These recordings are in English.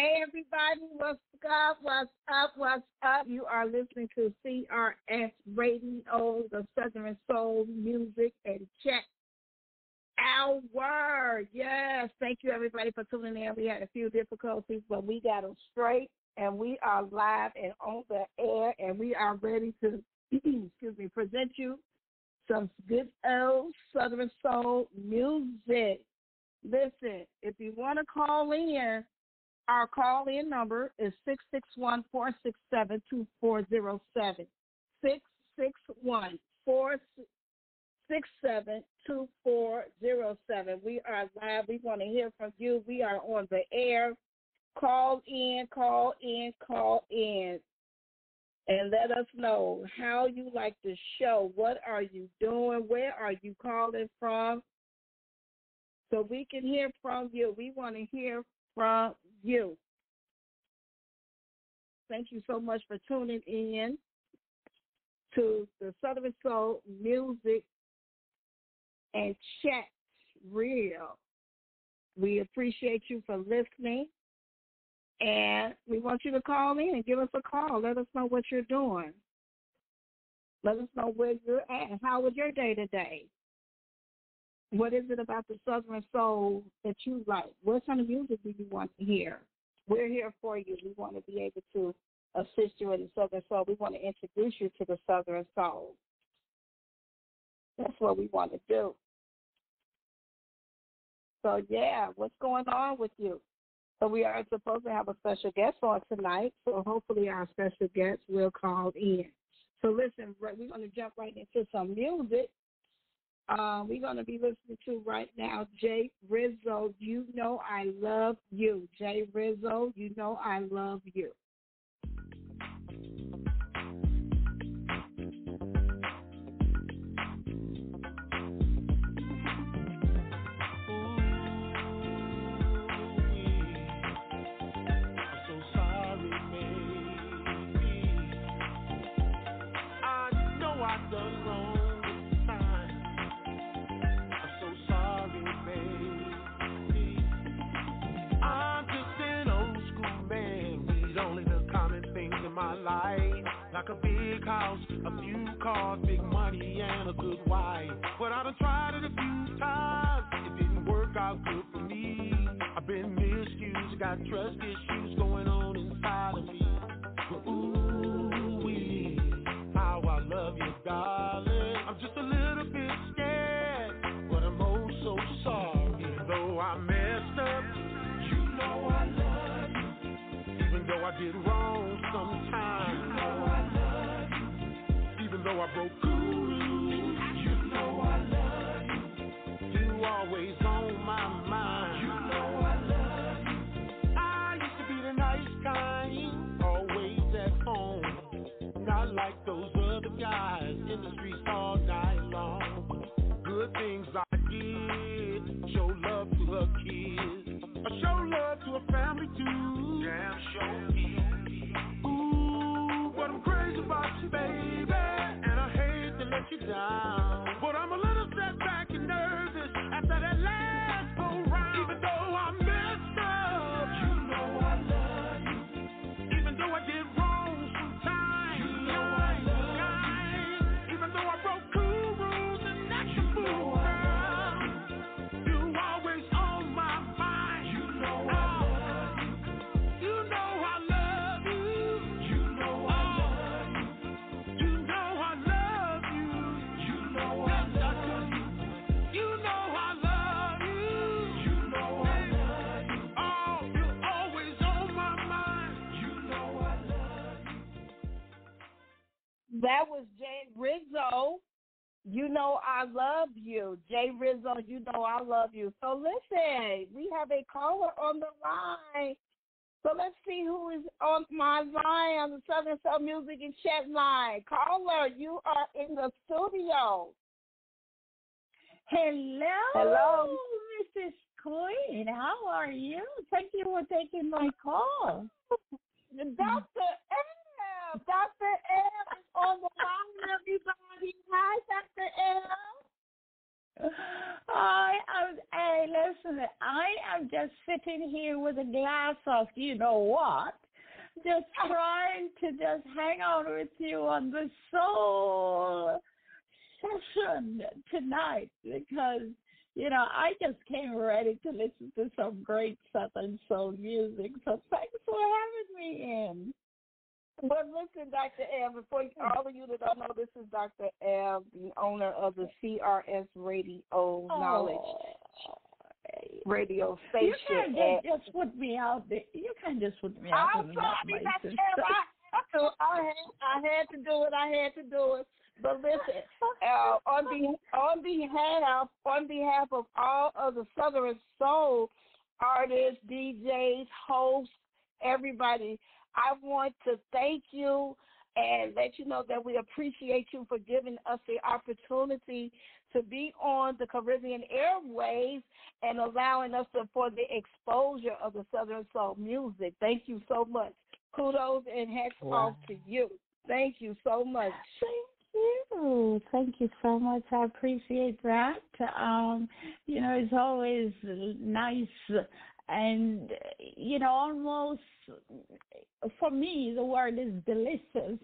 Hey, everybody. What's up? What's up? What's up? You are listening to CRS Radio, the Southern Soul Music and Chat Hour. Yes. Thank you, everybody, for tuning in. We had a few difficulties, but we got them straight, and we are live and on the air, and we are ready to excuse me, present you some good old Southern Soul music. Listen, if you want to call in, our call-in number is 661-467-2407. 661-467-2407. We are live. We want to hear from you. We are on the air. Call in, call in, call in. And let us know how you like the show. What are you doing? Where are you calling from? So we can hear from you. We want to hear from you. Thank you so much for tuning in to the Southern Soul Music and Chat Reel. We appreciate you for listening, and we want you to call in and give us a call. Let us know what you're doing. Let us know where you're at. How was your day today? What is it about the Southern Soul that you like? What kind of music do you want to hear? We're here for you. We want to be able to assist you in the Southern Soul. We want to introduce you to the Southern Soul. That's what we want to do. So, yeah, what's going on with you? So we are supposed to have a special guest on tonight, so hopefully our special guest will call in. So, listen, we're going to jump right into some music. We're going to be listening to right now Jay Rizzo, You Know I Love You. Jay Rizzo, You Know I Love You. Like a big house, a few cars, big money, and a good wife. But I done tried it a few times. It didn't work out good for me. I've been misused, got trust issues going on inside of me. But ooh-wee, how I love you, darling. I'm just a little bit scared, but I'm oh so sorry. Though I messed up, you know I love you. Even though I did wrong sometimes. I broke cool, you know I love you. You always on my mind, you know I love you. I used to be the nice kind, always at home, not like those other guys in the streets all night long. Good things I did, show love to her kids, I show love to her family too. Damn, show kids. Ooh, but I'm crazy about you, baby. You down. But I'm a little set back and nervous after that last go round. Even though I messed up, you know I love you. Even though I did wrong sometimes, you know I love you. Even though I broke cool rules and action fool, you always on my mind. You know I love you. You know I love you. You know I love you. You know I love you. That was Jay Rizzo, You Know I Love You. Jay Rizzo, You Know I Love You. So listen, we have a caller on the line. So let's see who is on my line on the Southern Soul Music and Chat line. Caller, you are in the studio. Hello, Mrs. Queen. How are you? Thank you for taking my call. Dr. M. Dr. M is on the line, everybody. Hi, Dr. M. Hi, listen, I I'm just sitting here with a glass of you know what, just trying to just hang out with you on the soul session tonight because, you know, I just came ready to listen to some great Southern soul music. So thanks for having me in. But listen, Dr. Ev, for all of you that don't know, this is Dr. Ev, the owner of the CRS Radio Radio Station. You can't just put me out there. You can't just put me out there. I'm sorry, Dr. Ev. I had to do it. But listen, on behalf of all of the Southern soul artists, DJs, hosts, everybody, I want to thank you and let you know that we appreciate you for giving us the opportunity to be on the Caribbean Airways and allowing us for the exposure of the Southern soul music. Thank you so much. Kudos and hats off to you. Thank you so much. Thank you so much. I appreciate that. You know, it's always nice. And, you know, almost, for me, the word is delicious.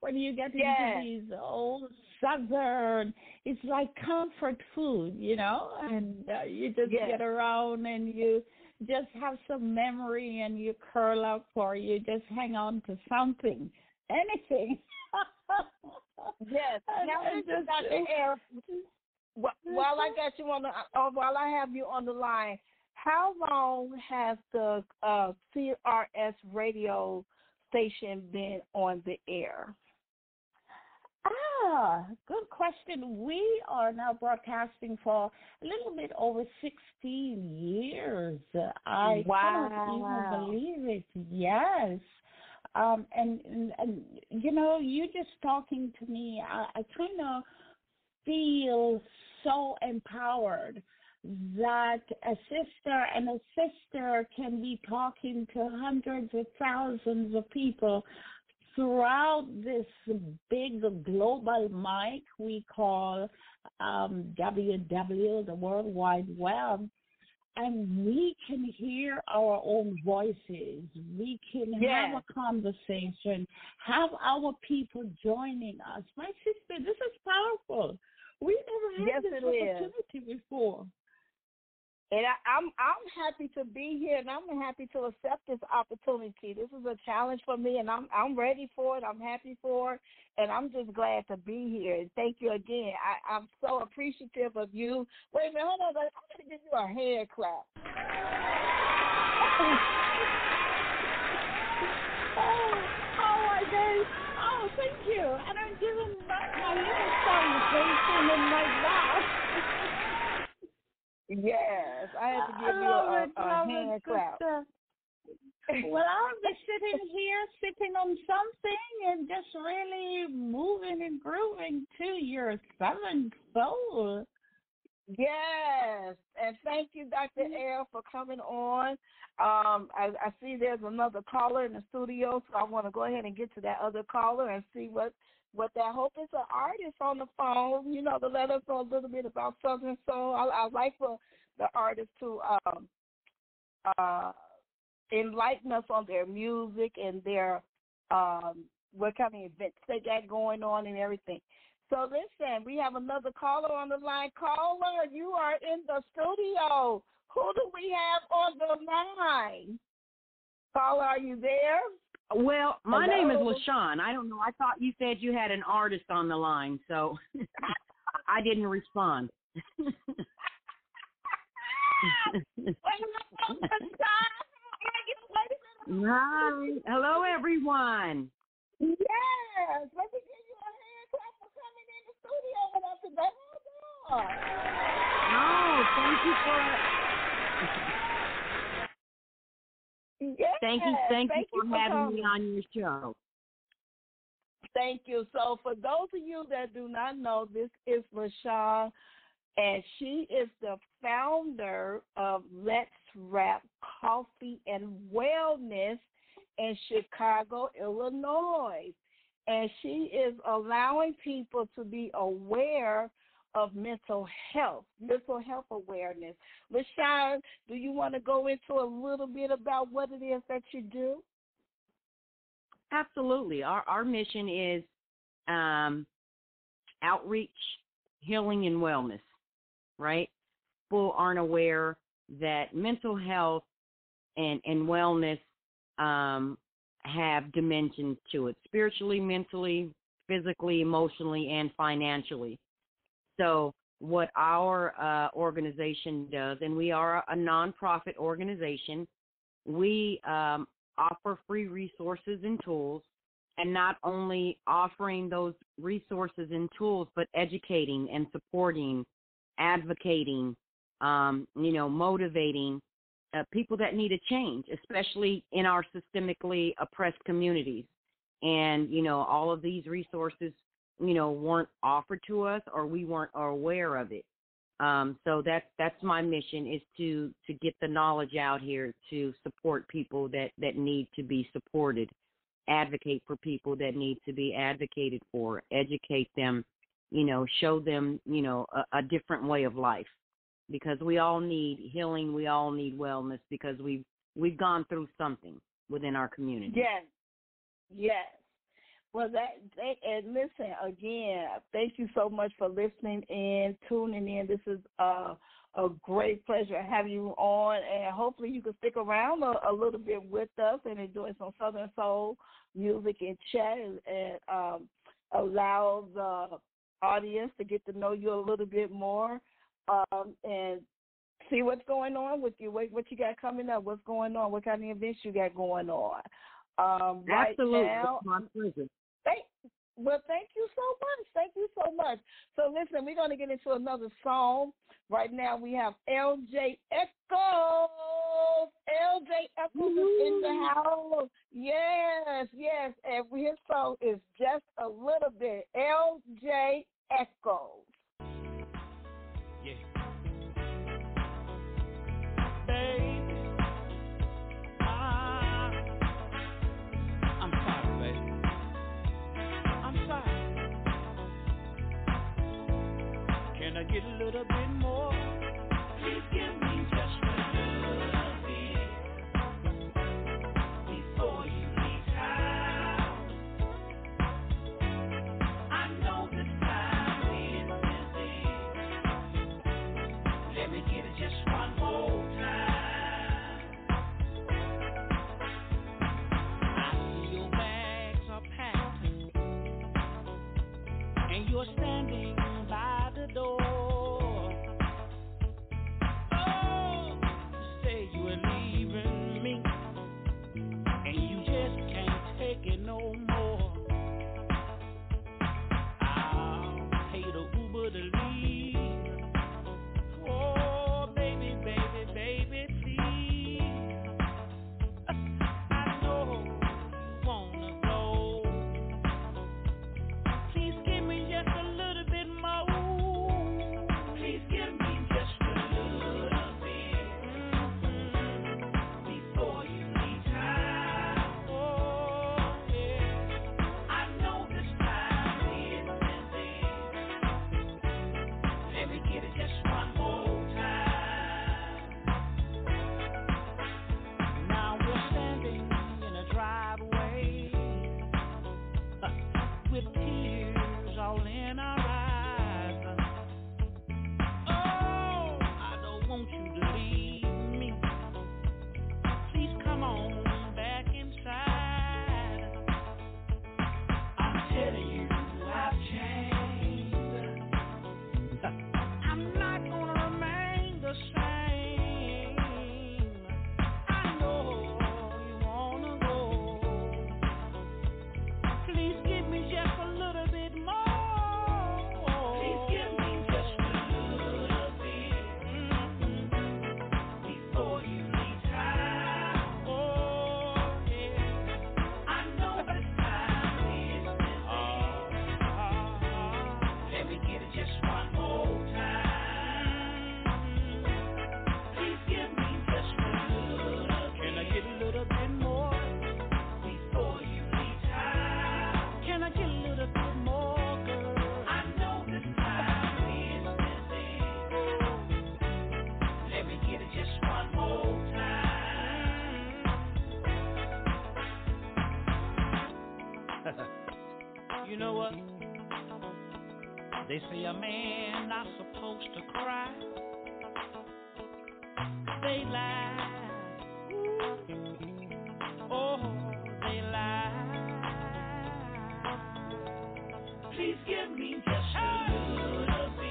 When you get into these old Southern, it's like comfort food, you know, and you just get around and you just have some memory and you curl up or you just hang on to something, anything. Yes. Now, listen, Dr. Eric, while I have you on the line, how long has the CRS radio station been on the air? Good question. We are now broadcasting for a little bit over 16 years. I cannot even believe it. Yes. And you know, you just talking to me, I kind of feel so empowered that a sister can be talking to hundreds of thousands of people throughout this big global mic we call WW, the World Wide Web, and we can hear our own voices. We can have a conversation, have our people joining us. My sister, this is powerful. We never had this opportunity before. And I'm happy to be here, and I'm happy to accept this opportunity. This is a challenge for me, and I'm ready for it. I'm happy for it, and I'm just glad to be here. And thank you again. I'm so appreciative of you. Wait a minute, hold on. I'm going to give you a hand clap. Oh, my goodness. Oh, thank you. And I'm giving back my little conversation and my laugh. Yes, I have to give you a hand clap. Well, I'll be sitting here, sipping on something, and just really moving and grooving to your Southern soul. Yes, and thank you, Dr. L, for coming on. I see there's another caller in the studio, so I want to go ahead and get to that other caller and see what that hope is. An artist on the phone, you know, to let us know a little bit about Southern soul. I'd like for the artist to enlighten us on their music and their what kind of events they got going on and everything. So listen, we have another caller on the line. Caller, you are in the studio. Who do we have on the line? Caller, are you there? Well, my name is LaShawn. I don't know. I thought you said you had an artist on the line, so I didn't respond. Well, hi. Hello, everyone. Yes. Let me give you a hand clap for coming in the studio with us today. Hold on. Oh, thank you for it. Yes. Thank you for having me on your show. Thank you. So for those of you that do not know, this is LaShawn, and she is the founder of Let's Wrap Coffee and Wellness in Chicago, Illinois. And she is allowing people to be aware of mental health awareness. LaShawn, do you want to go into a little bit about what it is that you do? Absolutely. Our mission is outreach, healing, and wellness, right? People aren't aware that mental health and wellness have dimensions to it, spiritually, mentally, physically, emotionally, and financially. So what our organization does, and we are a nonprofit organization, we offer free resources and tools, and not only offering those resources and tools, but educating and supporting, advocating, motivating people that need a change, especially in our systemically oppressed communities. And, all of these resources, weren't offered to us, or we weren't aware of it. So that's my mission, is to get the knowledge out here to support people that need to be supported, advocate for people that need to be advocated for, educate them, show them, a different way of life. Because we all need healing, we all need wellness, because we've gone through something within our community. Yes, yes. Well, and listen, again, thank you so much for listening and tuning in. This is a great pleasure having you on, and hopefully you can stick around a little bit with us and enjoy some Southern Soul music and chat, and allow the audience to get to know you a little bit more. And see what's going on with you, what you got coming up, what's going on, what kind of events you got going on. Absolutely. Right now, my pleasure. Thank you so much. Thank you so much. So, listen, we're going to get into another song. Right now we have L.J. Echoes. L.J. Echoes is in the house. Yes, yes. And his song is Just a Little Bit. L.J. Echoes. Yeah. Baby, I'm sorry, baby. I'm sorry. Can I get a little bit more? Please give me just a little bit before you leave town. I know this time. You're standing by the door, you know what? They say a man not supposed to cry. They lie. Oh, they lie. Please give me just a little bit.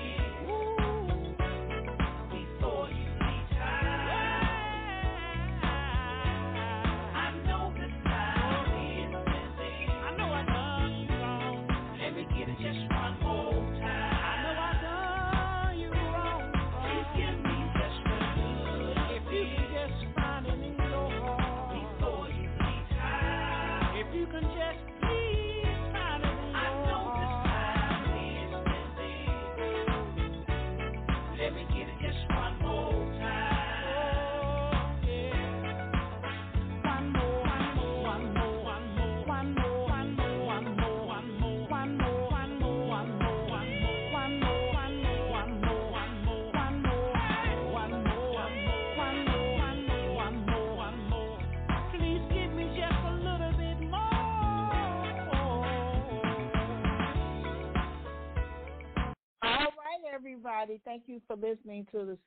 Everybody, thank you for listening to the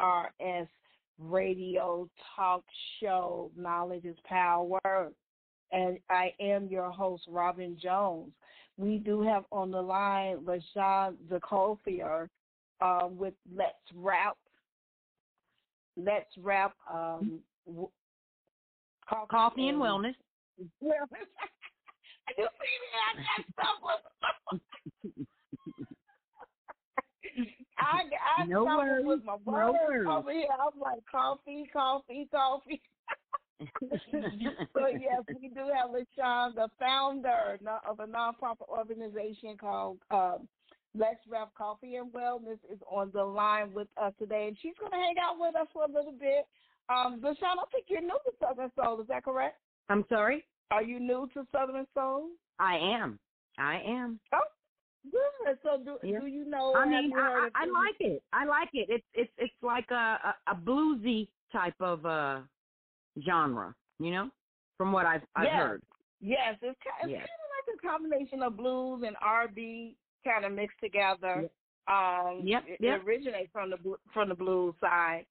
CRS Radio Talk Show, Knowledge is Power, and I am your host, Robin Jones. We do have on the line LaShawn Zolicoffer with Let's Wrap Coffee and Wellness. I do see that. I got someone. I no worries, with my brother over here. I'm like, coffee. So, yes, we do have LaShawn, the founder of a nonprofit organization called Let's Wrap Coffee and Wellness, is on the line with us today. And she's going to hang out with us for a little bit. LaShawn, I think you're new to Southern Soul. Is that correct? I'm sorry? Are you new to Southern Soul? I am. Oh. Good. So do you know? I mean, I like it. It's like a bluesy type of genre, you know, from what I've heard. Yes, it's kind of like a combination of blues and R&B kind of mixed together. It originates from the blues side.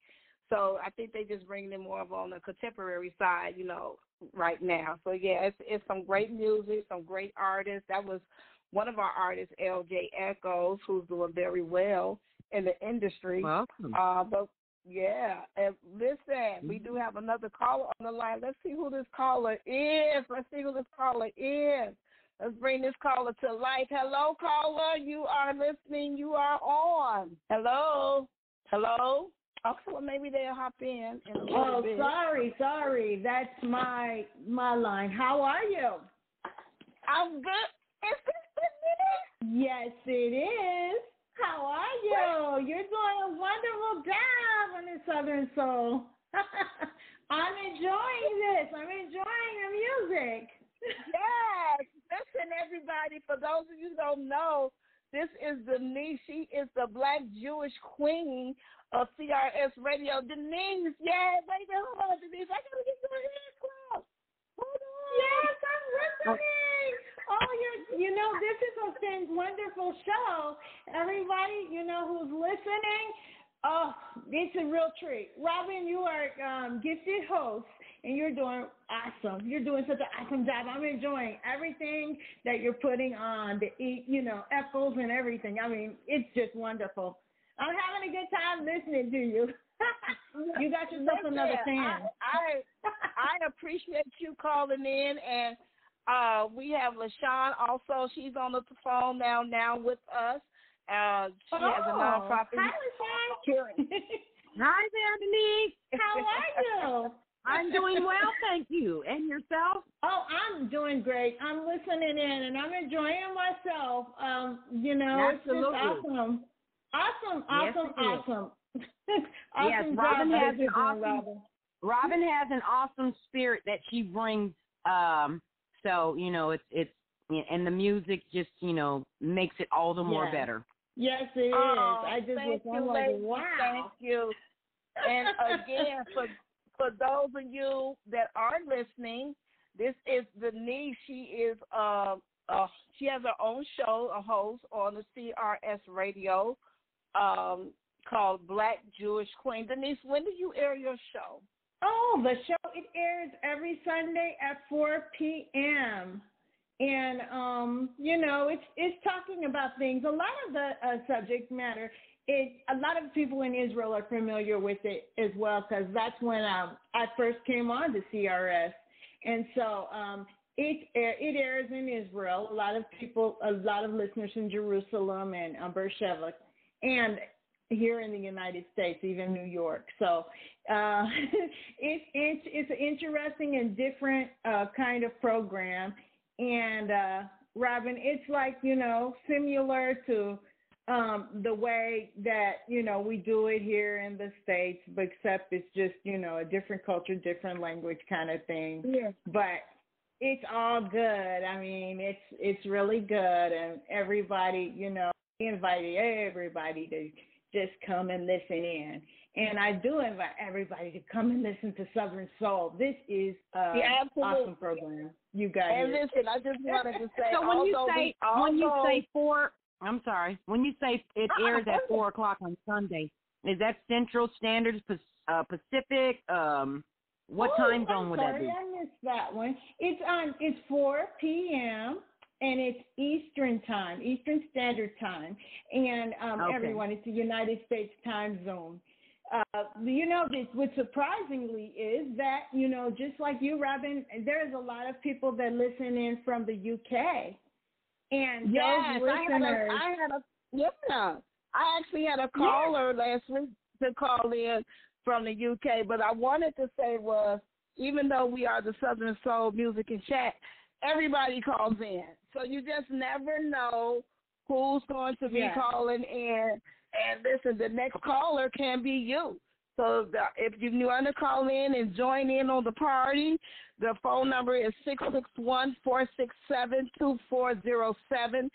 So I think they just bring them more of on the contemporary side, you know, right now. So yeah, it's some great music, some great artists. That was one of our artists, L.J. Echoes, who's doing very well in the industry. Welcome. And listen, we do have another caller on the line. Let's see who this caller is. Let's bring this caller to life. Hello, caller. You are listening. You are on. Hello. Okay, well, maybe they'll hop in a little bit. Sorry. That's my line. How are you? I'm good. Yes, it is. How are you? You're doing a wonderful job on the Southern Soul. I'm enjoying the music. Yes. Listen, everybody, for those of you who don't know, this is Denise. She is the Black Jewish queen of CRS Radio. Denise, yes. Wait, hold on, Denise. I got to get your hands close. Hold on. Yes, I'm listening. Oh, this is a wonderful show. Everybody, who's listening, it's a real treat. Robin, you are gifted host, and you're doing awesome. You're doing such an awesome job. I'm enjoying everything that you're putting on, the echoes and everything. I mean, it's just wonderful. I'm having a good time listening to you. You got yourself another fan. I appreciate you calling in, and we have LaShawn also. She's on the phone now with us. She has a nonprofit. Hi, LaShawn. Hi there, Denise. How are you? I'm doing well, thank you. And yourself? Oh, I'm doing great. I'm listening in, and I'm enjoying myself. Absolutely. It's just awesome. Yes, Robin has an awesome spirit that she brings. So, it's and the music just, makes it all the more better. Yes, it is. I just was like, wow. Thank you. And again, for those of you that are listening, this is Denise. She is She has her own show, a host on the CRS Radio called Black Jewish Queen. Denise, when do you air your show? Oh, the show, it airs every Sunday at 4 p.m. And, you know, it's talking about things. A lot of the subject matter, a lot of people in Israel are familiar with it as well, because that's when I first came on to CRS. And so it airs in Israel. A lot of people, a lot of listeners in Jerusalem and Beersheba, and here in the United States, even New York. So it's an interesting and different kind of program. And, Robin, it's like, you know, similar to the way that, you know, we do it here in the States, but except it's just, you know, a different culture, different language kind of thing. Yeah. But it's all good. I mean, it's really good. And everybody, you know, invited everybody to just come and listen in. And I do invite everybody to come and listen to Southern Soul. This is an awesome program. You got it. And listen, I just wanted to say, so when you say it airs at 4 o'clock on Sunday, is that Central Standard Pacific? What time zone would that be? I missed that one. It's 4 p.m., and it's Eastern time, Eastern Standard Time. And everyone, it's the United States time zone. You know, what's surprisingly is that, you know, just like you, Robin, there's a lot of people that listen in from the UK. And yes, those listeners. I actually had a caller last week to call in from the UK. But I wanted to say was, even though we are the Southern Soul Music and Chat, everybody calls in. So you just never know who's going to be calling in. And listen, the next caller can be you. So if you want to call in and join in on the party, the phone number is 661-467-2407,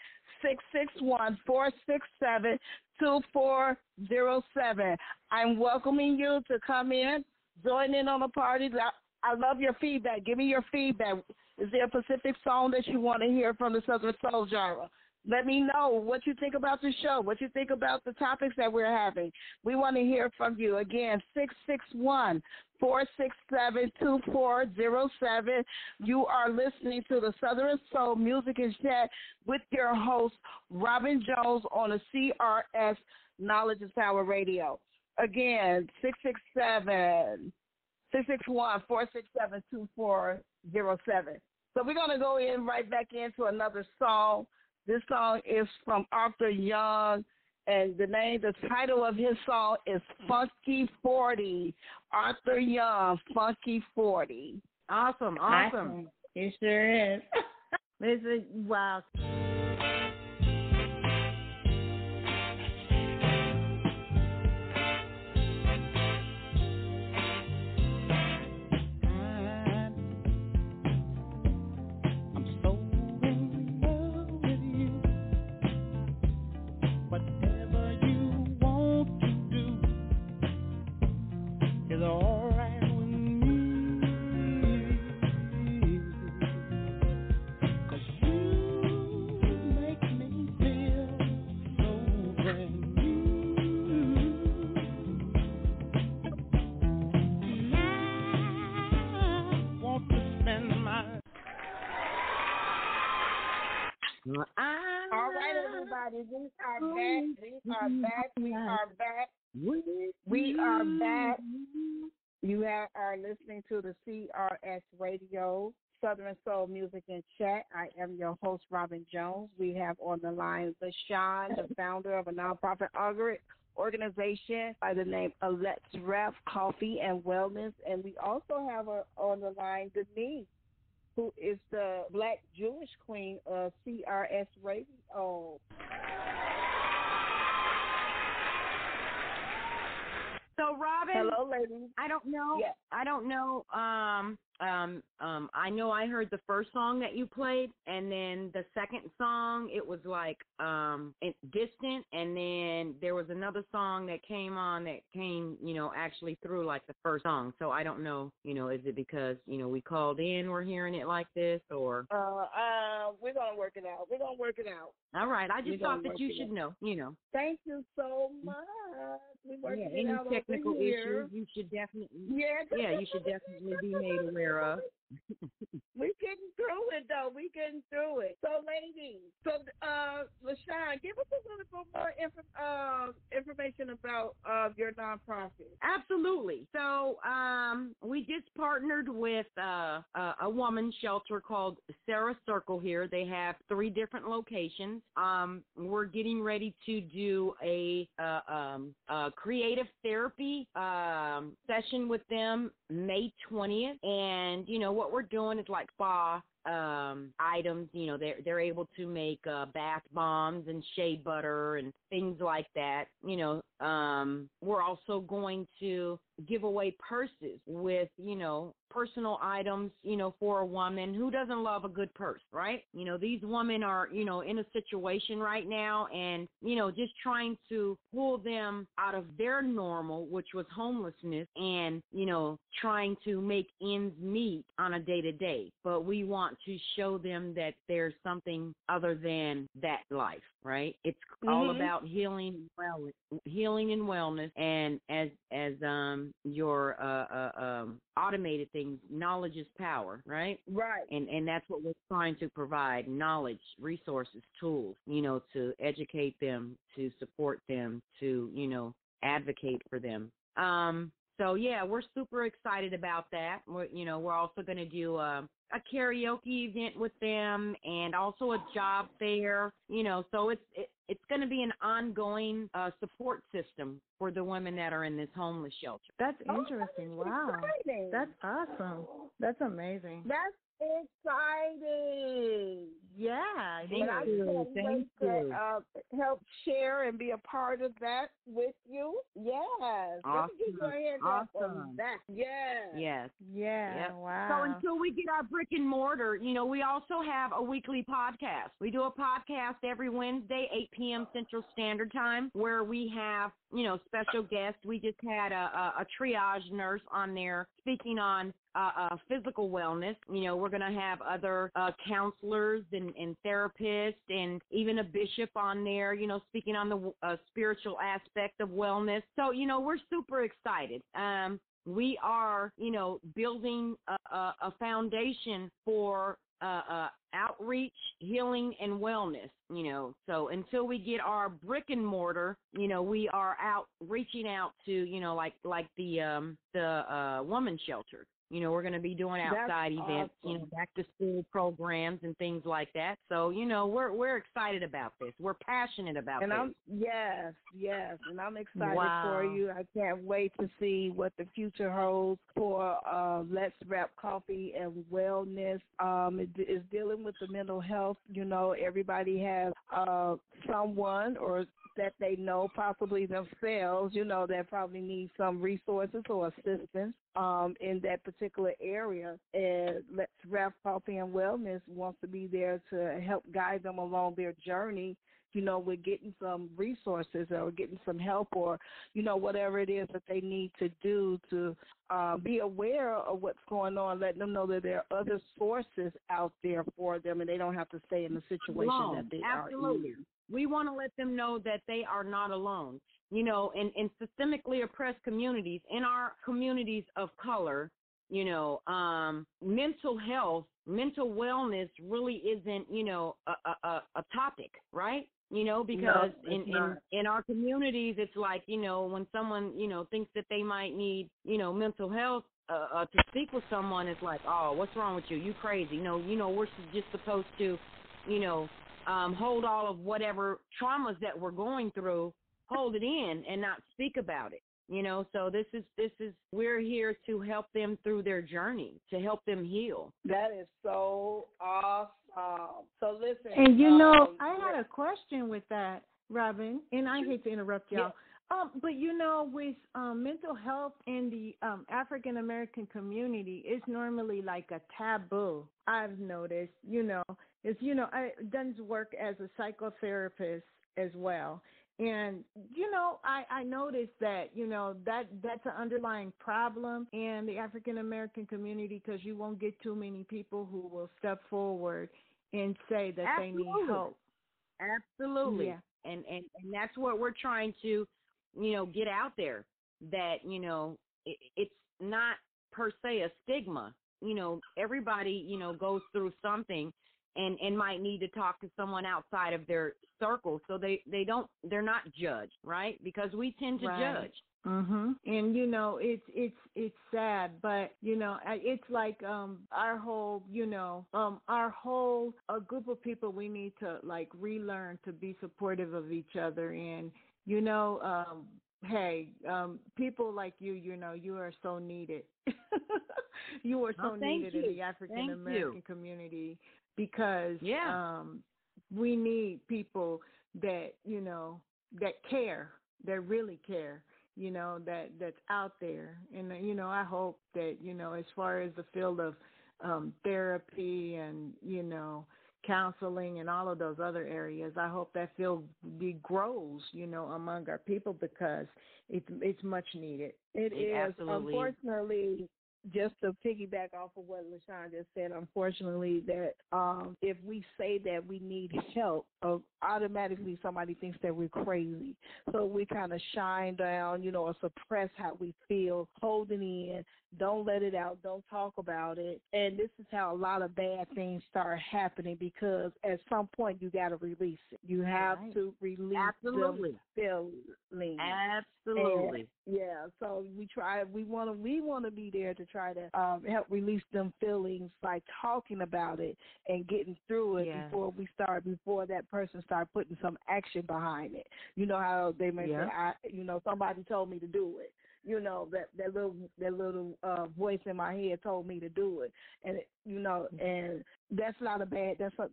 661-467-2407. I'm welcoming you to come in, join in on the party. I love your feedback. Give me your feedback. Is there a specific song that you want to hear from the Southern Soul genre? Let me know what you think about the show, what you think about the topics that we're having. We want to hear from you. Again, 661-467-2407. You are listening to the Southern Soul Music and Chat with your host, Robin Jones, on the CRS Knowledge is Power Radio. Again, 661-467-2407. So we're going to go in right back into another song. This song is from Arthur Young, and the title of his song is Funky 40. Arthur Young, Funky 40. Awesome. It sure is. Wow. All right, everybody, we are back. You are listening to the CRS Radio, Southern Soul Music and Chat. I am your host, Robin Jones. We have on the line LaShawn, the founder of a nonprofit organization by the name of Let's Wrap Coffee and Wellness. And we also have on the line Denise, who is the Black Jewish Queen of CRS Radio. So, Robin, hello, ladies. I don't know. Yes. I don't know I know I heard the first song that you played, and then the second song, it was like distant, and then there was another song that came on that came, you know, actually through like the first song. So I don't know, you know, is it because, you know, we called in, we're hearing it like this, or? We're going to work it out. We're going to work it out. All right. I just thought that you should know, you know. Thank you so much. We worked it out. Any technical issues, you should definitely, you should definitely be made aware of. We're getting through it, though. We're getting through it. So, ladies, LaShawn, give us a little bit more information about your nonprofit. Absolutely. So, we just partnered with a woman's shelter called Sarah Circle here. They have 3 different locations. We're getting ready to do a creative therapy session with them May 20th, and, you know, what we're doing is like spa items. You know, they're able to make bath bombs and shea butter and things like that. You know, we're also going to give away purses with, you know, personal items, you know, for a woman who doesn't love a good purse, right? You know, these women are, you know, in a situation right now and, you know, just trying to pull them out of their normal, which was homelessness, and, you know, trying to make ends meet on a day-to-day. But we want to show them that there's something other than that life, right? It's all about healing and wellness. And as your automated things, knowledge is power, right? Right. And that's what we're trying to provide: knowledge, resources, tools, you know, to educate them, to support them, to, you know, advocate for them. So, yeah, we're super excited about that. We're also going to do a karaoke event with them, and also a job fair, you know, so it's going to be an ongoing support system for the women that are in this homeless shelter. That's interesting. Wow. Exciting. That's awesome. That's amazing. That's exciting. Yeah. Thank you. Help share and be a part of that with you. Yes. Awesome. Let me get your hands up on that. Yes. Yes. Yeah. Yep. Wow. So until we get our brick and mortar, you know, we also have a weekly podcast. We do a podcast every Wednesday, 8 p.m. Central Standard Time, where we have, you know, special guests. We just had a triage nurse on there speaking on physical wellness. You know, we're going to have other counselors and therapists, and even a bishop on there, you know, speaking on the spiritual aspect of wellness. So, you know, we're super excited. We are, you know, building a foundation for outreach, healing, and wellness, you know. So until we get our brick and mortar, you know, we are out reaching out to, you know, like the woman's shelter. You know, we're going to be doing outside events, you know, back to school programs and things like that. So, you know, we're excited about this. We're passionate about this. Yes. And I'm excited for you. I can't wait to see what the future holds for Let's Wrap Coffee and Wellness. It's dealing with the mental health. You know, everybody has someone or that they know, possibly themselves, you know, that probably need some resources or assistance in that particular area. And Let's Wrap Coffee and Wellness wants to be there to help guide them along their journey, you know, with getting some resources or getting some help, or, you know, whatever it is that they need to do to be aware of what's going on, letting them know that there are other sources out there for them and they don't have to stay in the situation that they are in. We want to let them know that they are not alone. You know, in systemically oppressed communities, in our communities of color, you know, mental health, mental wellness really isn't, you know, a topic, right? You know, because in our communities, it's like, you know, when someone, you know, thinks that they might need, you know, mental health, to speak with someone, it's like, oh, what's wrong with you? You crazy. No, you know, we're just supposed to, you know, hold all of whatever traumas that we're going through, hold it in and not speak about it, you know. So this is we're here to help them through their journey, to help them heal. That is so awesome. So listen. And, you know, I had a question with that, Robin, and I hate to interrupt y'all. But, you know, with mental health in the African-American community, it's normally like a taboo, I've noticed. You know, I've done work as a psychotherapist as well. And, you know, I noticed that, you know, that's an underlying problem in the African-American community, because you won't get too many people who will step forward and say that they need help. Absolutely. Yeah. And that's what we're trying to, you know, get out there, that, you know, it's not per se a stigma. You know, everybody, you know, goes through something and might need to talk to someone outside of their circle. So they're not judged, right? Because we tend to judge. Mm-hmm. And, you know, it's sad, but, you know, it's like our whole group of people, we need to, like, relearn to be supportive of each other. And, you know, people like you, you know, you are so needed. You are so needed in the African-American community, because we need people that, you know, that care, that really care, you know, that's out there. And, you know, I hope that, you know, as far as the field of therapy and, you know, counseling and all of those other areas, I hope that field grows, you know, among our people, because it's much needed. It is. Absolutely. Unfortunately, just to piggyback off of what LaShawn just said, unfortunately, that if we say that we need help, automatically somebody thinks that we're crazy. So we kind of shine down, you know, or suppress how we feel, holding in, don't let it out, don't talk about it. And this is how a lot of bad things start happening, because at some point you got to release it. You have to release the feeling. Absolutely. And, so we want to be there to try to help release them feelings by talking about it and getting through it before that person start putting some action behind it. You know how they may say, somebody told me to do it. You know, that little voice in my head told me to do it, and it, you know, and that's not a bad. That's a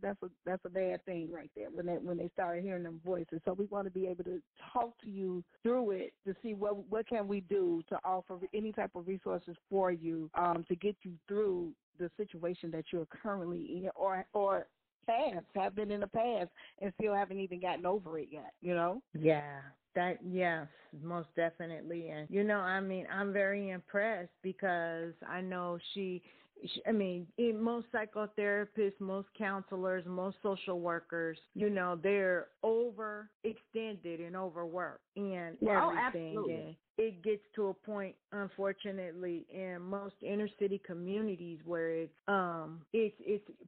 bad thing right there. When they start hearing them voices, so we want to be able to talk to you through it to see what can we do to offer any type of resources for you to get you through the situation that you're currently in, or past, have been in the past, and still haven't even gotten over it yet. You know. Yeah. That, yes, most definitely. And, you know, I mean, I'm very impressed, because I know most psychotherapists, most counselors, most social workers, you know, they're overextended and overworked and everything. Absolutely. And it gets to a point, unfortunately, in most inner city communities where it's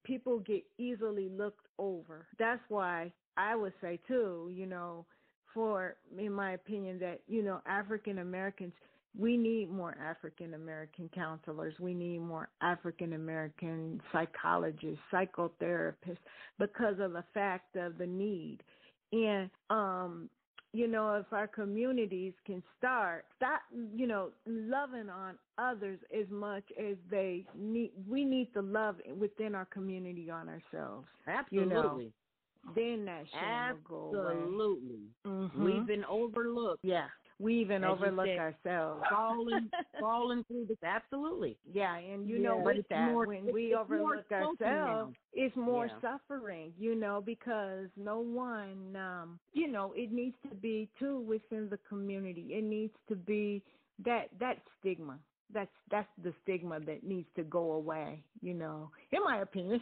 people get easily looked over. That's why I would say, too, you know, in my opinion, that, you know, African Americans, we need more African American counselors. We need more African American psychologists, psychotherapists, because of the fact of the need. And, you know, if our communities can stop, you know, loving on others as much as they need, we need to love within our community on ourselves. Absolutely. You know? Then that shame will go away. Absolutely. Mm-hmm. We've been overlooked. Yeah. We even overlook ourselves. Falling through this. Absolutely. Yeah. And, you know, with that, when we overlook ourselves, it's more suffering, you know, because no one, you know, it needs to be, too, within the community. It needs to be that stigma. That's the stigma that needs to go away, you know, in my opinion.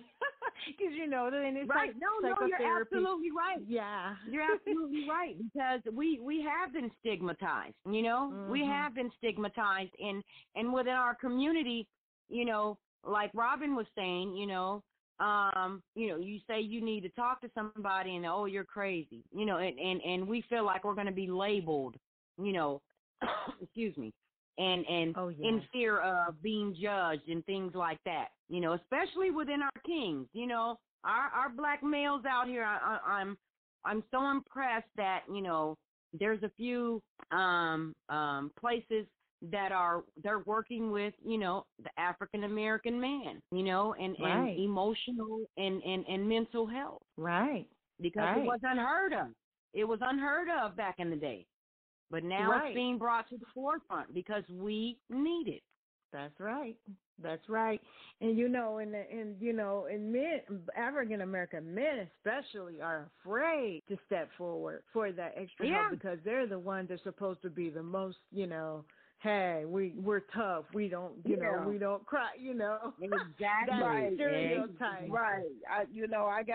Because, you know, then it's right. Like no, you're absolutely right. Yeah. You're absolutely right, because we have been stigmatized, you know. Mm-hmm. We have been stigmatized. And within our community, you know, like Robin was saying, you know, you say you need to talk to somebody and, oh, you're crazy. You know, and we feel like we're going to be labeled, you know, excuse me, and in fear of being judged and things like that. You know, especially within our kings, you know, our black males out here, I'm so impressed that, you know, there's a few places that they're working with, you know, the African-American man, you know, and emotional and mental health. Right. Because it was unheard of. It was unheard of back in the day. But now it's being brought to the forefront because we need it. That's right. That's right. And, you know, and men, African-American men especially, are afraid to step forward for that extra help because they're the ones that are supposed to be the most, you know, hey, we're tough. We don't, you know, we don't cry, you know. Exactly. Stereotype. Right.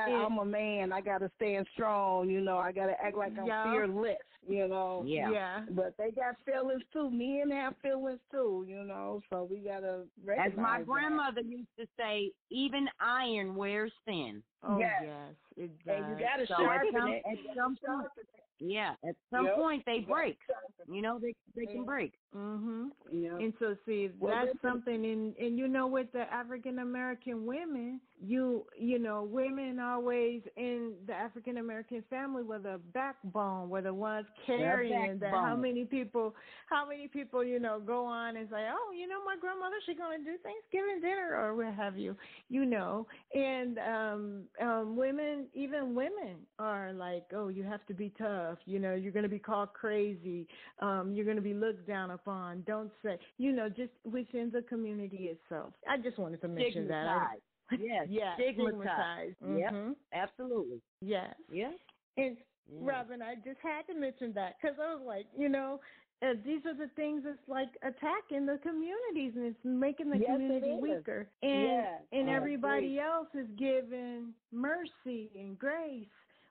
I'm a man. I got to stand strong. You know, I got to act like I'm fearless, you know. Yeah. But they got feelings, too. Men have feelings, too, you know. So we got to recognize. As my grandmother used to say, even iron wears thin. Oh, yes. It does. And you got to sharpen it. At some point they break. You know, they can break. Mm-hmm. Yep. And so, see, that's something. And you know, with the African American women, you know, women always in the African American family were the backbone, were the ones carrying that. How many people, you know, go on and say, oh, you know, my grandmother, she's going to do Thanksgiving dinner or what have you, you know. And women are like, oh, you have to be tough. You know, you're going to be called crazy. You're going to be looked down upon. Don't say, you know, just within the community itself. I just wanted to mention that. Yes. Yeah. Stigmatized. Mm-hmm. Yep. Absolutely. Yes. Yes. And Robin, I just had to mention that because I was like, you know, these are the things that's like attacking the communities and it's making the community weaker. And everybody else is given mercy and grace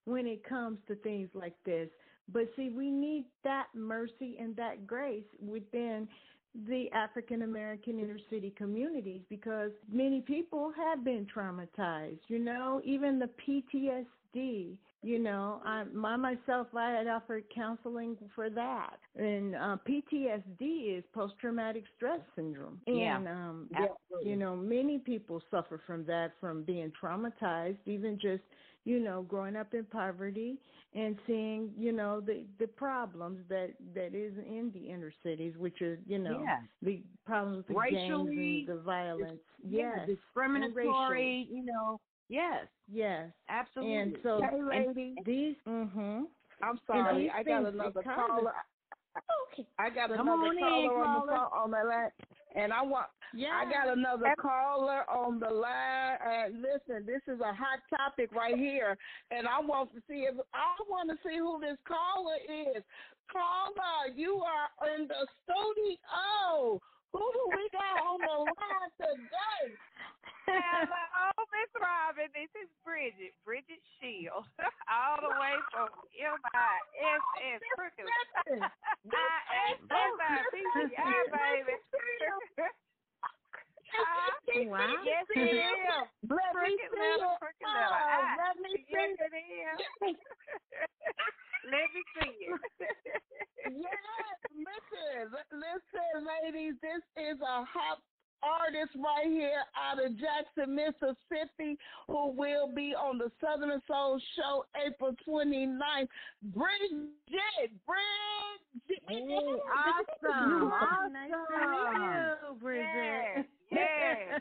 when it comes to things like this. But see, we need that mercy and that grace within the African-American inner city communities because many people have been traumatized, you know, even the PTSD. You know, I had offered counseling for that. And PTSD is post-traumatic stress syndrome. And, you know, many people suffer from that, from being traumatized, even just, you know, growing up in poverty and seeing, you know, the problems that is in the inner cities, which are, you know, the problems with racially, the gangs and the violence. Discriminatory, you know. Yes. Absolutely. And so, hey, lady, I'm sorry. I got another caller. Okay. I got another caller on the phone on the line. And I got another caller on the line. Listen, this is a hot topic right here. And I want to see who this caller is. Caller, you are in the studio. Who do we got on the line today? Hello, Miss Robin. This is Bridget Shields, all the way from MISS Crooked. I am baby. Wow. Yes, it is. Let me see it. Yes, listen, ladies, this is a hot artist right here out of Jackson, Mississippi, who will be on the Southern Soul Show April 29th. Bridget! Oh, awesome! Nice to meet you, Bridget. Yes.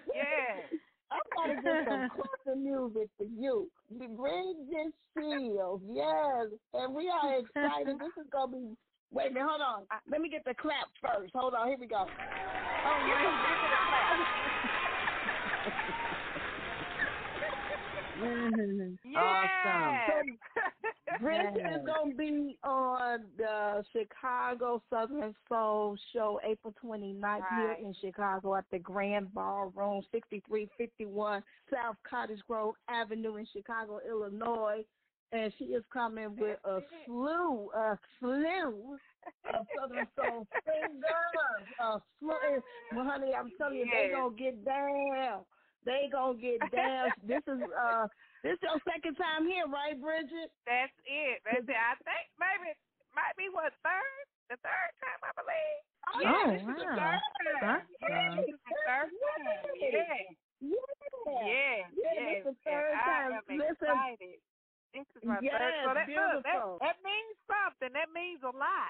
I gotta get some custom music for you. Bridget Shields, yes. And we are excited. This is gonna be. Wait a minute, hold on. Let me get the clap first. Hold on, here we go. Oh, Awesome. So, Bridget is going to be on the Chicago Southern Soul Show April 29th here in Chicago at the Grand Ballroom, 6351 South Cottage Grove Avenue in Chicago, Illinois. And she is coming with a slew of Southern Soul singers. Well, honey, I'm telling you, they gonna get down. This is this your second time here, right, Bridget? That's it. I think maybe it might be the third time, I believe. This is the third time. This is the third time. Listen. This is my first. So that means something. That means a lot.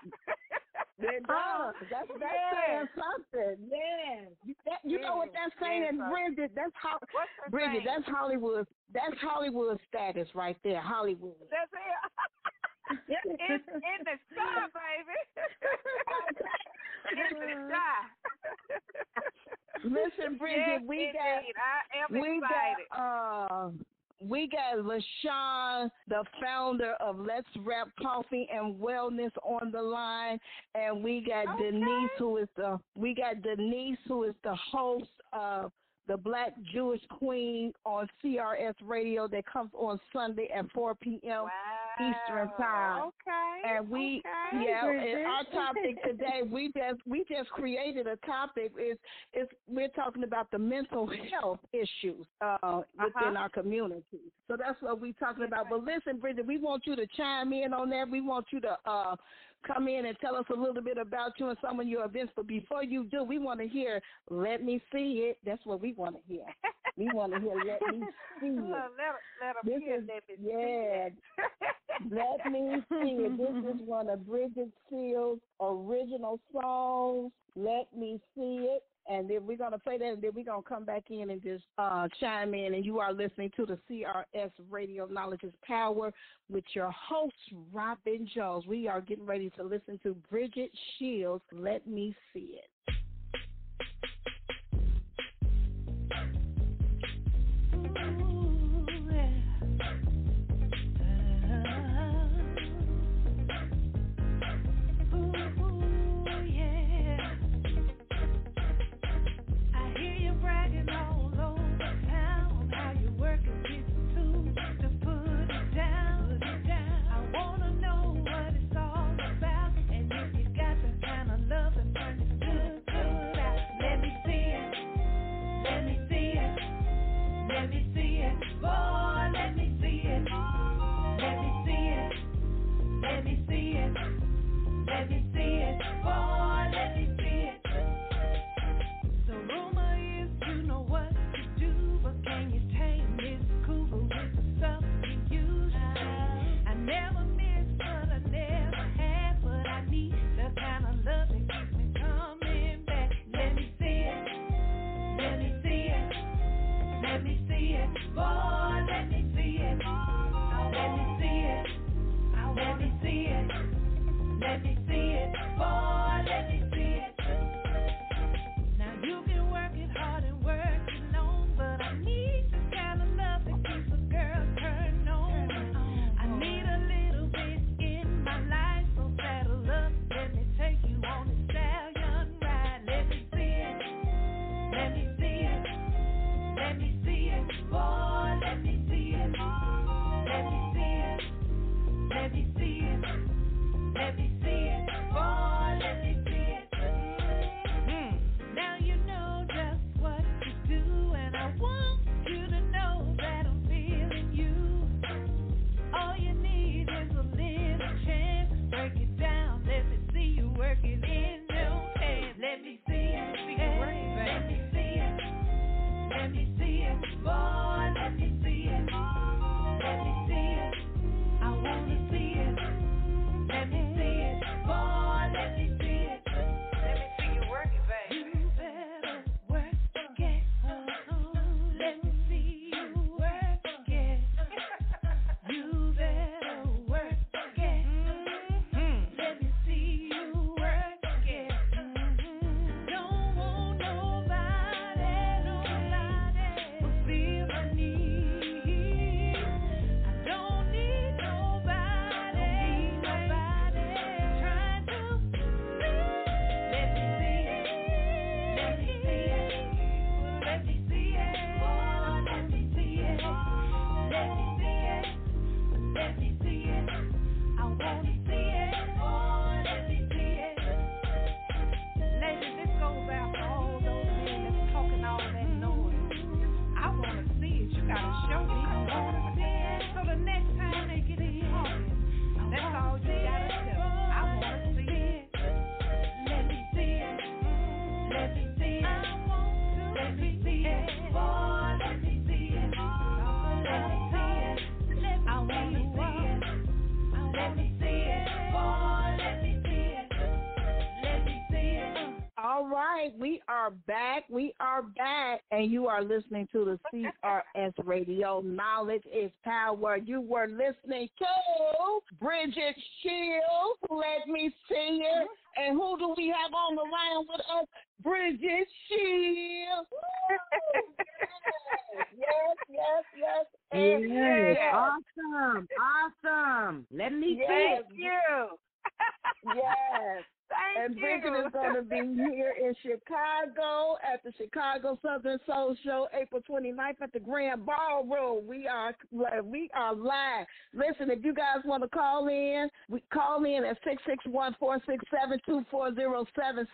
It does. That's saying something. Yes. You know what that's saying, Bridget? That's Hollywood. That's Hollywood status right there. Hollywood. That's it. Yep, in the sky, baby. In the sky. Listen, Bridget, yes, we got LaShawn, the founder of Let's Wrap Coffee and Wellness, on the line, and we got Denise, who is the host of the Black Jewish Queen on CRS Radio that comes on Sunday at 4 p.m. Eastern Time. Okay. And our topic today, we just created a topic. We're talking about the mental health issues within our community. So that's what we're talking about. But listen, Bridget, we want you to chime in on that. We want you to come in and tell us a little bit about you and some of your events. But before you do, we want to hear, let me see it. That's what we want to hear. We want to hear, let me see it. Let me see it. This is one of Bridget Shields' original songs, Let Me See It. And then we're going to play that, and then we're going to come back in and just chime in. And you are listening to the CRS Radio, Knowledge is Power, with your host, Robin Jones. We are getting ready to listen to Bridget Shields, Let Me See It. Let me see it, boy, let me see it. right, we are back. We are back, and you are listening to the CRS Radio. Knowledge is power. You were listening to Bridget Shields. Let me see it. And who do we have on the line with us? Bridget Shields. Yes. Yes. Awesome. Let me thank you. Yes. Thank you. And Bridget is going to be here in Chicago at the Chicago Southern Soul Show, April 29th at the Grand Ballroom. We are live. Listen, if you guys want to call in, we call in at 661-467-2407,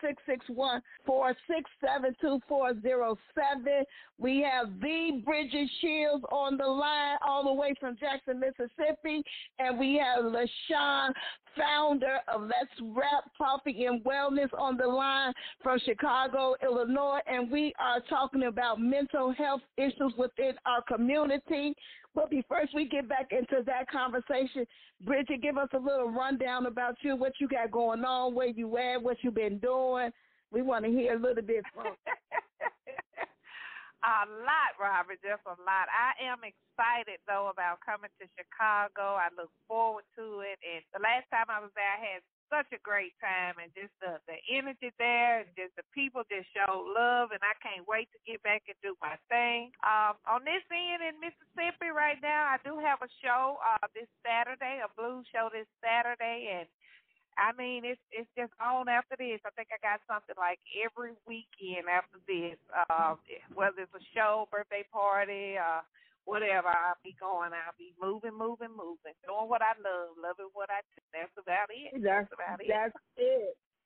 661-467-2407. We have the Bridget Shields on the line all the way from Jackson, Mississippi, and we have LaShawn, founder of Let's Wrap Coffee and Wellness, on the line from Chicago, Illinois, and we are talking about mental health issues within our community. But first we get back into that conversation, Bridget, give us a little rundown about you, what you got going on, where you at, what you been doing. We want to hear a little bit from you. A lot, Robert, just a lot. I am excited, though, about coming to Chicago. I look forward to it. And the last time I was there, I had such a great time. And just the energy there, and just the people just showed love. And I can't wait to get back and do my thing. On this end in Mississippi right now, I do have a show this Saturday, a blues show this Saturday. And I mean, it's just on after this. I think I got something like every weekend after this, whether it's a show, birthday party, whatever. I'll be going. I'll be moving, doing what I love, loving what I do. That's about it. That's about it.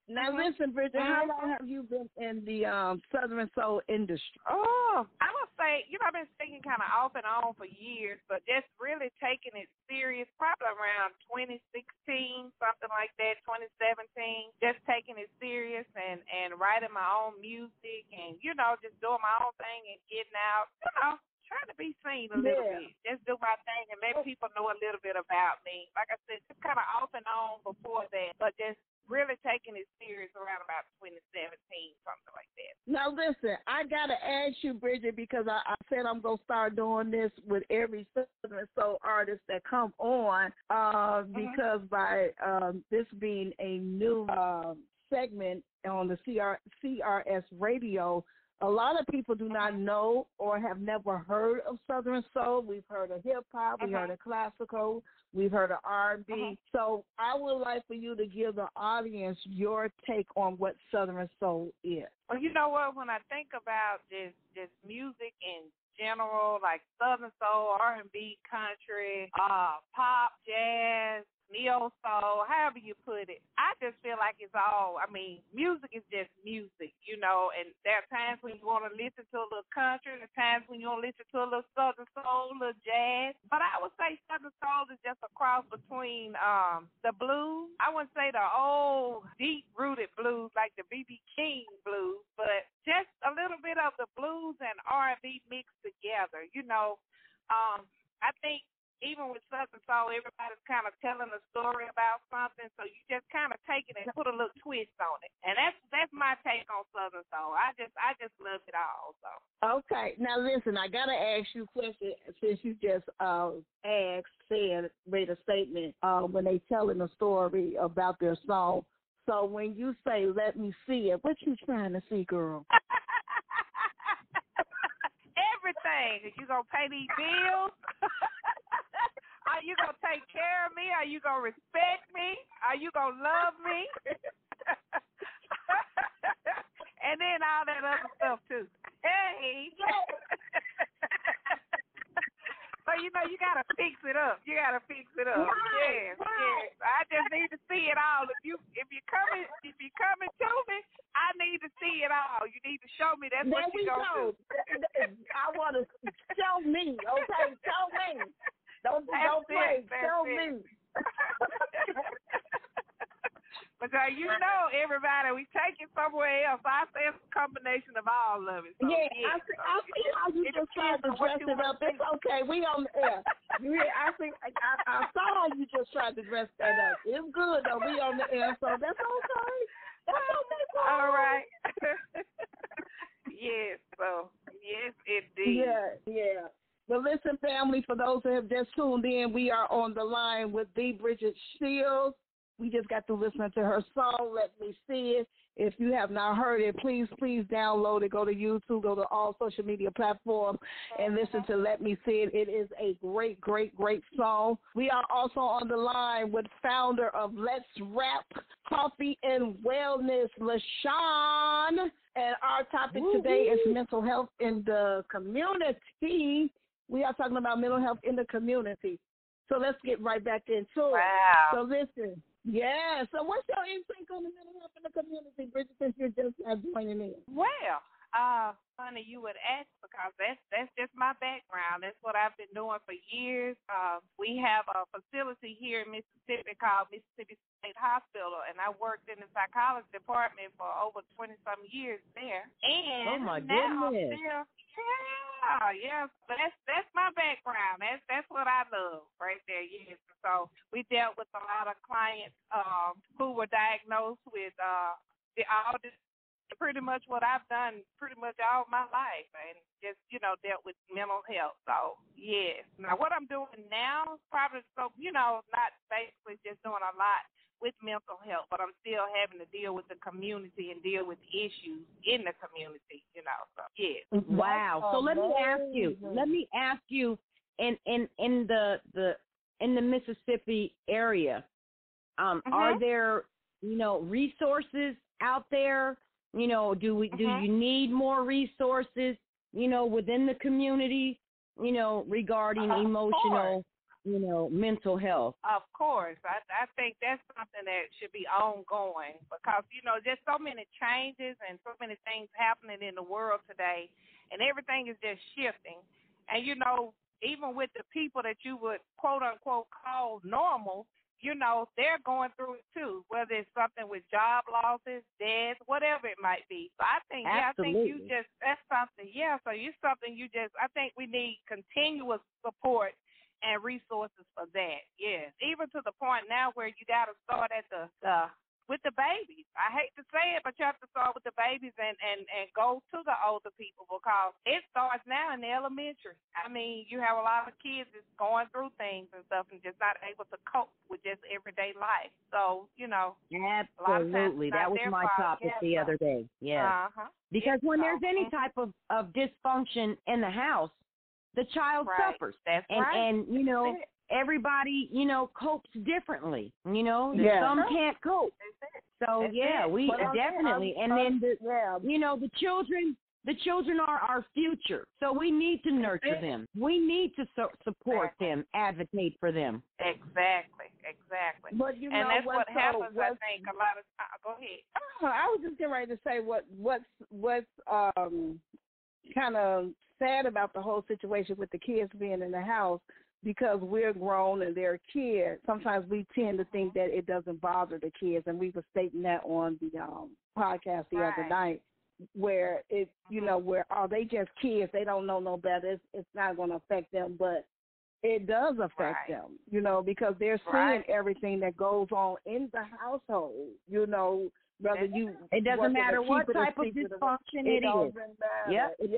Now, listen, Bridget, how long have you been in the Southern Soul industry? Oh, I would say, I've been singing kind of off and on for years, but just really taking it serious probably around 2016, something like that, 2017, just taking it serious and writing my own music and, just doing my own thing and getting out, trying to be seen a little bit. Just do my thing and let people know a little bit about me. Like I said, just kind of off and on before that, but just really taking it serious around about 2017, something like that. Now, listen, I got to ask you, Bridget, because I said I'm going to start doing this with every Southern Soul artist that come on because by this being a new segment on the CRS Radio, a lot of people do not know or have never heard of Southern Soul. We've heard of hip-hop. We've heard of classical. We've heard of R&B. So I would like for you to give the audience your take on what Southern Soul is. Well, you know what? When I think about just music in general, like Southern Soul, R&B, country, pop, jazz, neo-soul, however you put it, I just feel like it's all, music is just music, and there are times when you want to listen to a little country, and there are times when you want to listen to a little Southern Soul, a little jazz, but I would say Southern Soul is just a cross between the blues. I wouldn't say the old deep-rooted blues, like the B.B. King blues, but just a little bit of the blues and R&B mixed together, I think even with Southern Soul, everybody's kind of telling a story about something, so you just kind of take it and put a little twist on it. And that's my take on Southern Soul. I just love it all. So. Okay. Now, listen, I got to ask you a question since you just made a statement when they telling a story about their song. So when you say, let me see it, what you trying to see, girl? Everything. You going to pay these bills? Are you going to take care of me? Are you going to respect me? Are you going to love me? And then all that other stuff, too. Hey! So, you got to fix it up. Right, yes, right. Yes. I just need to see it all. If you're coming to me, I need to see it all. You need to show me that's what you're going to do. I want to show me, okay? Show me. Don't play. Tell me. But everybody, we take it somewhere else. I say it's a combination of all of it. So, yeah, I see how you just tried to dress it up. It's okay. We on the air. Yeah, I saw how you just tried to dress that up. It's good though. We on the air, so that's okay. That's okay. All right. Yes, so yes, indeed. Yeah. Well, listen, family, for those that have just tuned in, we are on the line with the Bridget Shields. We just got to listen to her song, Let Me See It. If you have not heard it, please download it. Go to YouTube, go to all social media platforms, and listen to Let Me See It. It is a great, great, great song. We are also on the line with founder of Let's Wrap Coffee and Wellness, LaShawn. And our topic today is mental health in the community. We are talking about mental health in the community. So let's get right back into it. Wow. So listen. Yeah, so what's your insight on the mental health in the community, Bridget, since you're just joining in? Well, funny you would ask, because that's just my background. That's what I've been doing for years. We have a facility here in Mississippi called Mississippi State Hospital, and I worked in the psychology department for over 20-some years there. And oh, my now goodness. But that's my background. That's what I love right there. Yes. So we dealt with a lot of clients who were diagnosed with pretty much what I've done pretty much all my life, and just dealt with mental health. So yes. Now what I'm doing now is probably not basically just doing a lot with mental health, but I'm still having to deal with the community and deal with issues in the community, So, yes. Wow. So let me ask you, in the Mississippi area, are there resources out there? Do you need more resources? Within the community, regarding emotional. Mental health. Of course. I think that's something that should be ongoing because, there's so many changes and so many things happening in the world today, and everything is just shifting. And, even with the people that you would, quote, unquote, call normal, they're going through it too, whether it's something with job losses, deaths, whatever it might be. So I think, absolutely. Yeah, I think that's something, so it's something I think we need continuous support and resources for that, yes. Even to the point now where you got to start at with the babies. I hate to say it, but you have to start with the babies and go to the older people, because it starts now in the elementary. I mean, you have a lot of kids that's going through things and stuff and just not able to cope with just everyday life. So, absolutely. A lot of times it's not their fault. That was my topic the other day. Yeah. Uh-huh. Because when there's any type of dysfunction in the house, the child suffers. That's right. And, everybody, copes differently, Some can't cope. So, definitely. And then, the children, are our future. So we need to nurture them. We need to support them, advocate for them. Exactly. But and that's what happens, I think, a lot of times. Go ahead. I was just getting ready to say what's kind of sad about the whole situation with the kids being in the house, because we're grown and they're kids. Sometimes we tend to think that it doesn't bother the kids, and we were stating that on the podcast the other night, where it, where they just kids, they don't know no better. It's not going to affect them, but it does affect them, because they're seeing everything that goes on in the household, Brother, it doesn't matter what type of dysfunction it is. Yeah. That's it.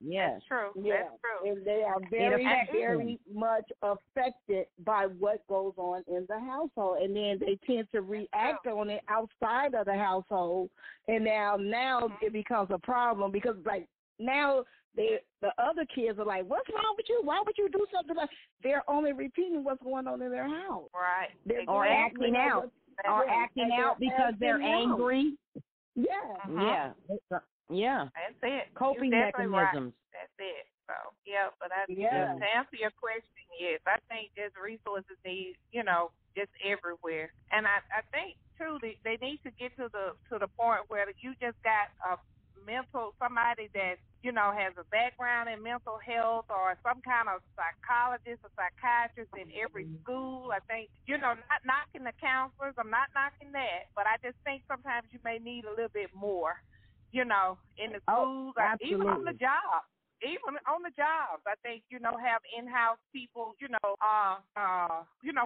Yeah. That's true. Yeah. That's true. And they are very, very much affected by what goes on in the household. And then they tend to react on it outside of the household. And now it becomes a problem, because, like, now the other kids are like, what's wrong with you? Why would you do something like that? They're only repeating what's going on in their house. Right. Or acting out. Are acting out because they're angry. Yeah. That's it. Coping mechanisms. Right. That's it. So, but I to answer your question, yes, I think there's resources needs, just everywhere. And I think too they need to get to the point where you just got a somebody that has a background in mental health, or some kind of psychologist or psychiatrist in every school. I think, not knocking the counselors. I'm not knocking that. But I just think sometimes you may need a little bit more, in the schools, or even on the job. even on the jobs, I think, you know, have in-house people, you know,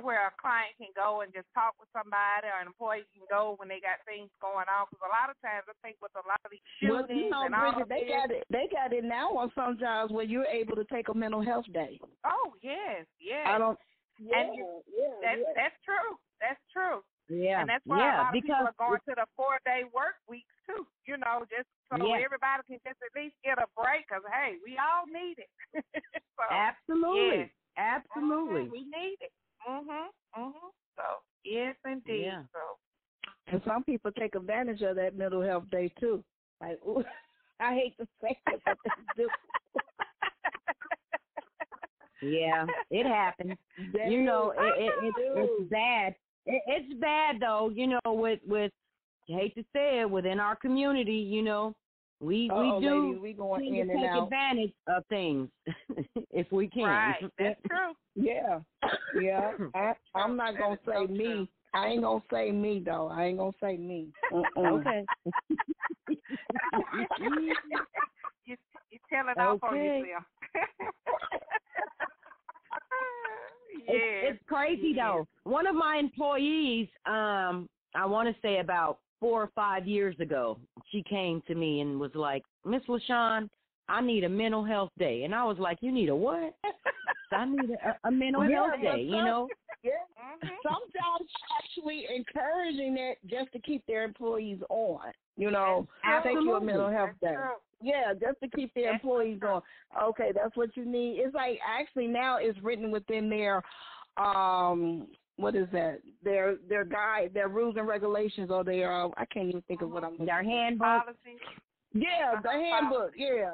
where a client can go and just talk with somebody, or an employee can go when they got things going on. Because a lot of times, I think with a lot of these shootings and all Bridget, they got it now on some jobs where you're able to take a mental health day. Oh yes, yes. I don't. Yeah, and you, yeah, that's true. That's true. Yeah, and that's why a lot of people are going to the 4-day work weeks too. You know, just so everybody can just at least get a break. Cause hey, we all need it. So, absolutely, absolutely, we need it. Mhm, mhm. So yes, indeed. Yeah. So, and some people take advantage of that mental health day too. Like, ooh, I hate to say it, but this yeah, it happens. You know, it's bad. It's bad, though, you know, with I hate to say it, within our community, you know, we do take advantage of things if we can. Right, that's true. Yeah, yeah. I'm not going to say me. I ain't going to say me, though. I ain't going to say me. Okay. you tell it off on yourself. Yeah. It's crazy, though. One of my employees, I want to say about 4 or 5 years ago, she came to me and was like, Miss LaShawn, I need a mental health day. And I was like, you need a what? I need a mental health day, you know? Yeah. Mm-hmm. Sometimes actually encouraging it just to keep their employees on, you know. Absolutely. Thank you, a mental health day. Yeah, just to keep their employees on. Okay, that's what you need. It's like actually now it's written within their, what is that? Their guide, their rules and regulations, or their I can't even think of what I'm looking their handbook. Policy. Yeah, the handbook. Yeah,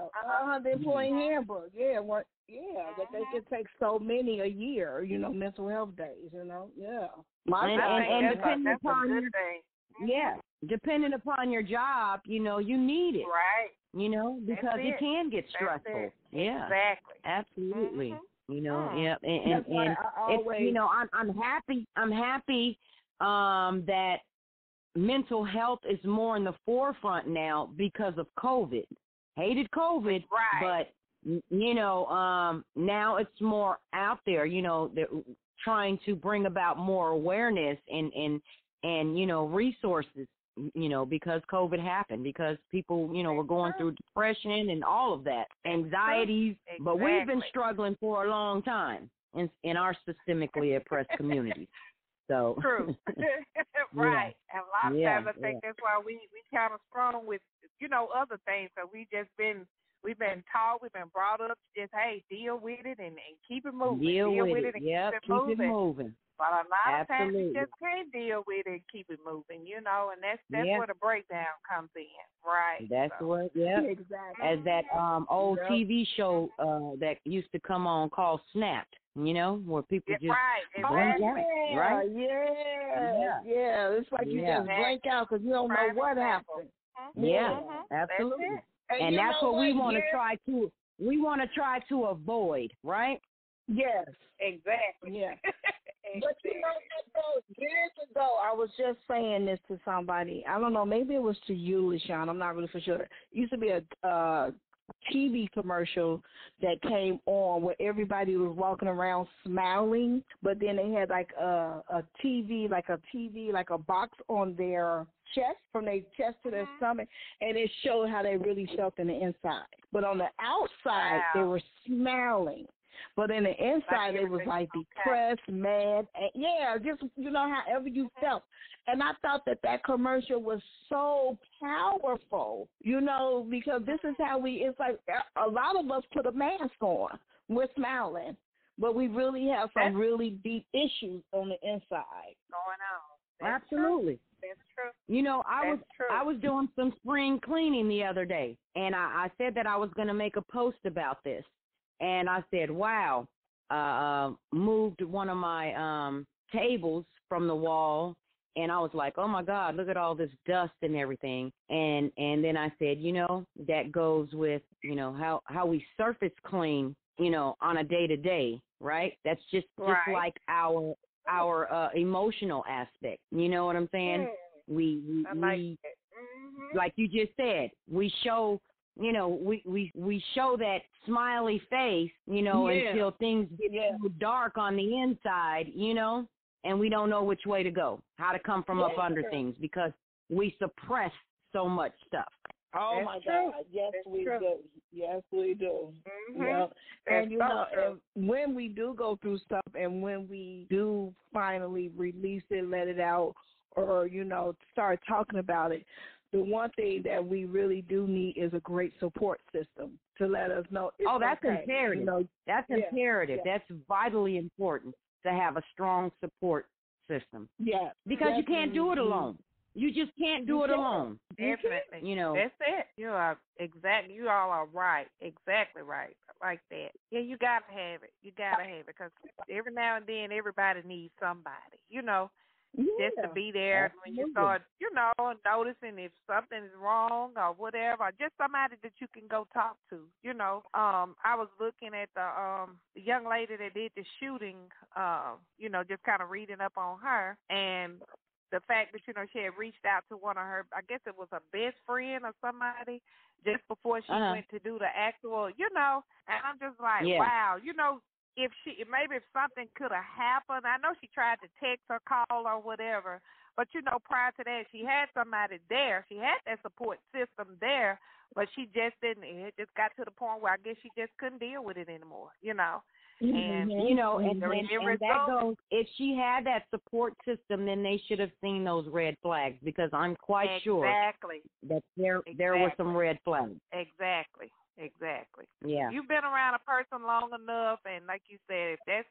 the employee handbook. Yeah, what? Yeah, that they can take so many a year. You know, mental health days. You know, yeah. And depending upon your thing. Yeah, depending upon your job, you know, you need it. Right. You know, because it can get stressful. Yeah, exactly. Absolutely. Mm-hmm. You know, yeah, and it's, you know, I'm happy that mental health is more in the forefront now because of COVID. Hated COVID, right? But you know, now it's more out there. You know, they're trying to bring about more awareness and you know, resources. You know, because COVID happened, because people, you know, were going through depression and all of that, anxieties. Exactly. But we've been struggling for a long time in our systemically oppressed communities. So true. Right. Yeah. And a lot of times I think that's why we kind of strong with, you know, other things. So we've been taught, we've been brought up to just, hey, deal with it and keep it moving. Deal with it and keep it moving. But a lot of times you just can't deal with it and keep it moving, you know, and that's where the breakdown comes in, right? That's what, exactly. As that old TV show that used to come on called Snapped, you know, where people just blank out. It's like you just blank out because you don't know what happened. Mm-hmm. Yeah, mm-hmm. Absolutely. That's and that's what we want to try to avoid, right? Yes, exactly. Yeah. But you know, years ago, I was just saying this to somebody. I don't know, maybe it was to you, LaShawn. I'm not really for sure. It used to be a TV commercial that came on where everybody was walking around smiling, but then they had like a box on their chest, from their chest to their stomach, and it showed how they really felt in the inside. But on the outside, they were smiling. But in the inside, it was like depressed, mad, and just, you know, however you felt. And I thought that commercial was so powerful, you know, because this is how it's like a lot of us put a mask on. We're smiling, but we really have some really deep issues on the inside. Going on. That's absolutely. True. That's true. You know, I was doing some spring cleaning the other day, and I said that I was going to make a post about this. And I said, wow, moved one of my tables from the wall. And I was like, oh, my God, look at all this dust and everything. And then I said, you know, that goes with, you know, how we surface clean, you know, on a day-to-day, right? That's just like our emotional aspect. You know what I'm saying? We like you just said, we show you know, we show that smiley face, you know, until things get dark on the inside, you know, and we don't know which way to go, how to come from up under things, because we suppress so much stuff. Oh, that's God. Yes, that's do. Yes, we do. Mm-hmm. Yep. And, you know, and when we do go through stuff and when we do finally release it, let it out, or, you know, start talking about it, the one thing that we really do need is a great support system to let us know. Oh, that's okay. Imperative. You know, that's imperative. Yeah. That's vitally important to have a strong support system. Yeah. Because you can't do it alone. You just can't do it alone. Definitely. You know. That's it. You are exactly. You all are right. Exactly right. Like that. Yeah, you got to have it. You got to have it, because every now and then everybody needs somebody, you know, just to be there when you start, you know, noticing if something is wrong or whatever, or just somebody that you can go talk to, you know. I was looking at the young lady that did the shooting, you know, just kind of reading up on her, and the fact that, you know, she had reached out to one of her, I guess it was a best friend or somebody, just before she went to do the actual, you know, and I'm just like, wow, you know, if she, maybe if something could have happened, I know she tried to text or call or whatever, but, you know, prior to that, she had somebody there. She had that support system there, but she just didn't, it just got to the point where I guess she just couldn't deal with it anymore, you know. And, you know, and that goes, if she had that support system, then they should have seen those red flags, because I'm quite sure that there were some red flags. Exactly. Yeah. You've been around a person long enough, and like you said, if that's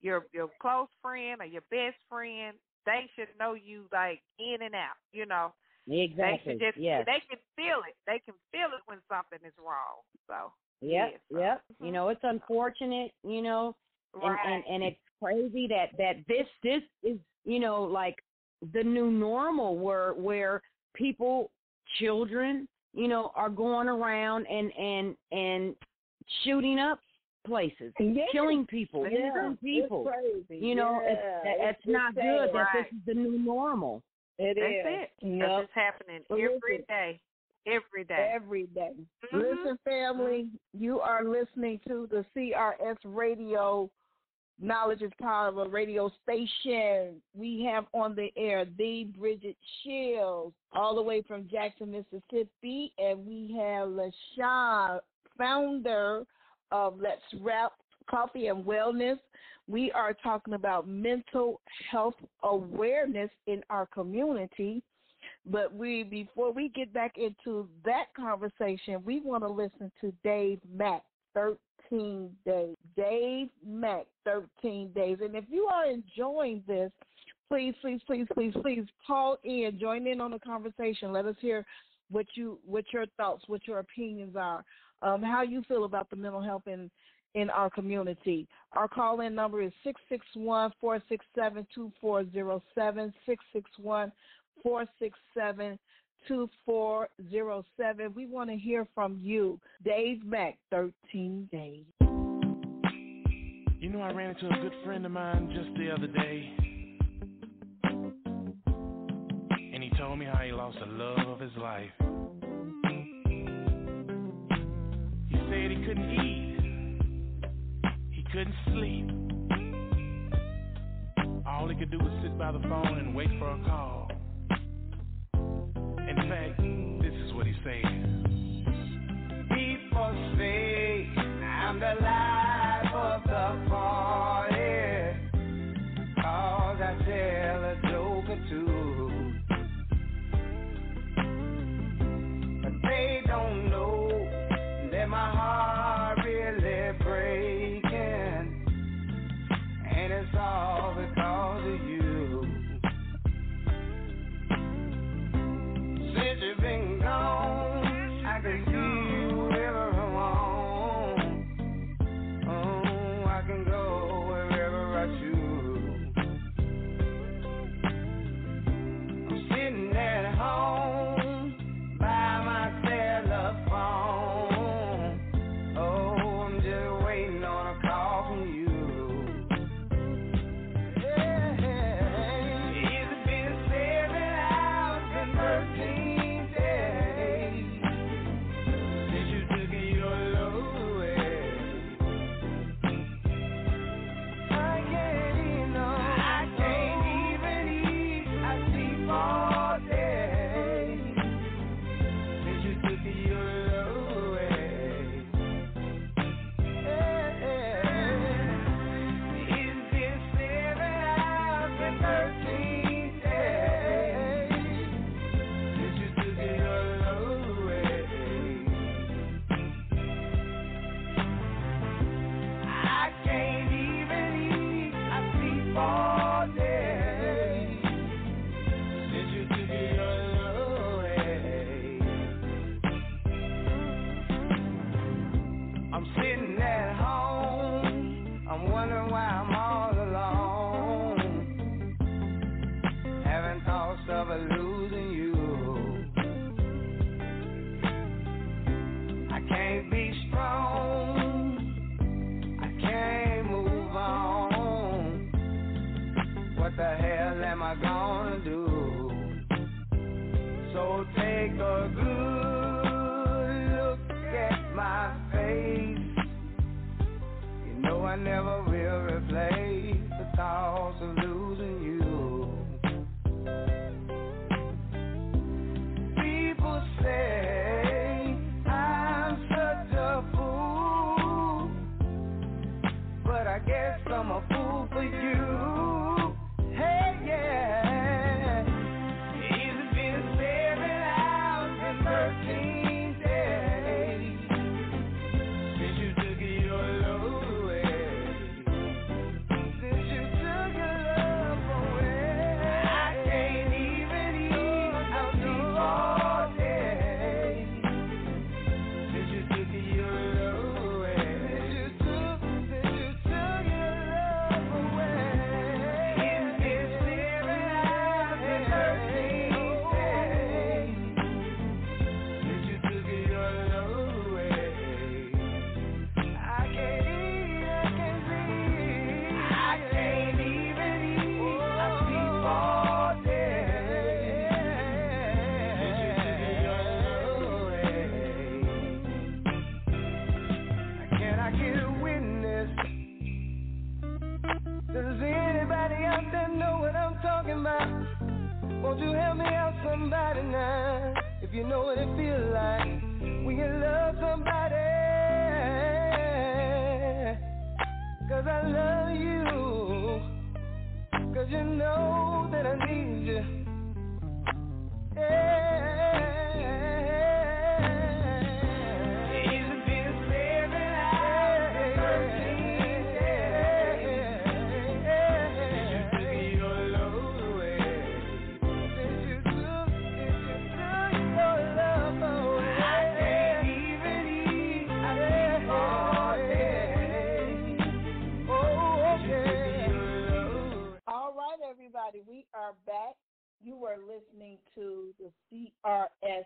your close friend or your best friend, they should know you, like, in and out, you know. Exactly. They should just, they can feel it. They can feel it when something is wrong, so. Yep. You know, it's unfortunate, you know, and it's crazy that this is, you know, like the new normal where people, children, you know, are going around and shooting up places, killing people, innocent people. It's crazy. You know, it's not good that this is the new normal. That's it. Yep. It's happening every day. Every day. Mm-hmm. Listen, family, you are listening to the CRS Radio, Knowledge is Power radio station. We have on the air the Bridget Shields, all the way from Jackson, Mississippi, and we have LaShawn, founder of Let's Wrap Coffee and Wellness. We are talking about mental health awareness in our community. But before we get back into that conversation, we want to listen to Dave Mack, 13 Days. Dave Mack, 13 Days. And if you are enjoying this, please call in, join in on the conversation. Let us hear what your thoughts, what your opinions are, how you feel about the mental health in our community. Our call-in number is 661-467-2407, 661-467-2407. We want to hear from you. Dave Mack, 13 Days. You know, I ran into a good friend of mine just the other day, and he told me how he lost the love of his life. He said he couldn't eat, he couldn't sleep. All he could do was sit by the phone and wait for a call. In fact, this is what he said. People say I'm the life of the party, cause I tell a joke or two. But they don't know that my heart really breaking, and it's all because of you. You've been gone, I can see wherever I'm on. Oh, I can go wherever I choose. I'm sitting at home by my telephone. Oh, I'm just waiting on a call from you. I gonna do? So take a good look at my face. You know I never will replace the thoughts of losing you. People say I guess I'm a fool for you. Hey, yeah. It's been 7 hours and 13 days since you took your love away. Since you took your love away, I can't even eat out the all day. Since you took your love away. Won't you help me out, somebody now? If you know what it feels like when you love somebody. 'Cause I love you. 'Cause you know that I need you. We are back. You were listening to the CRS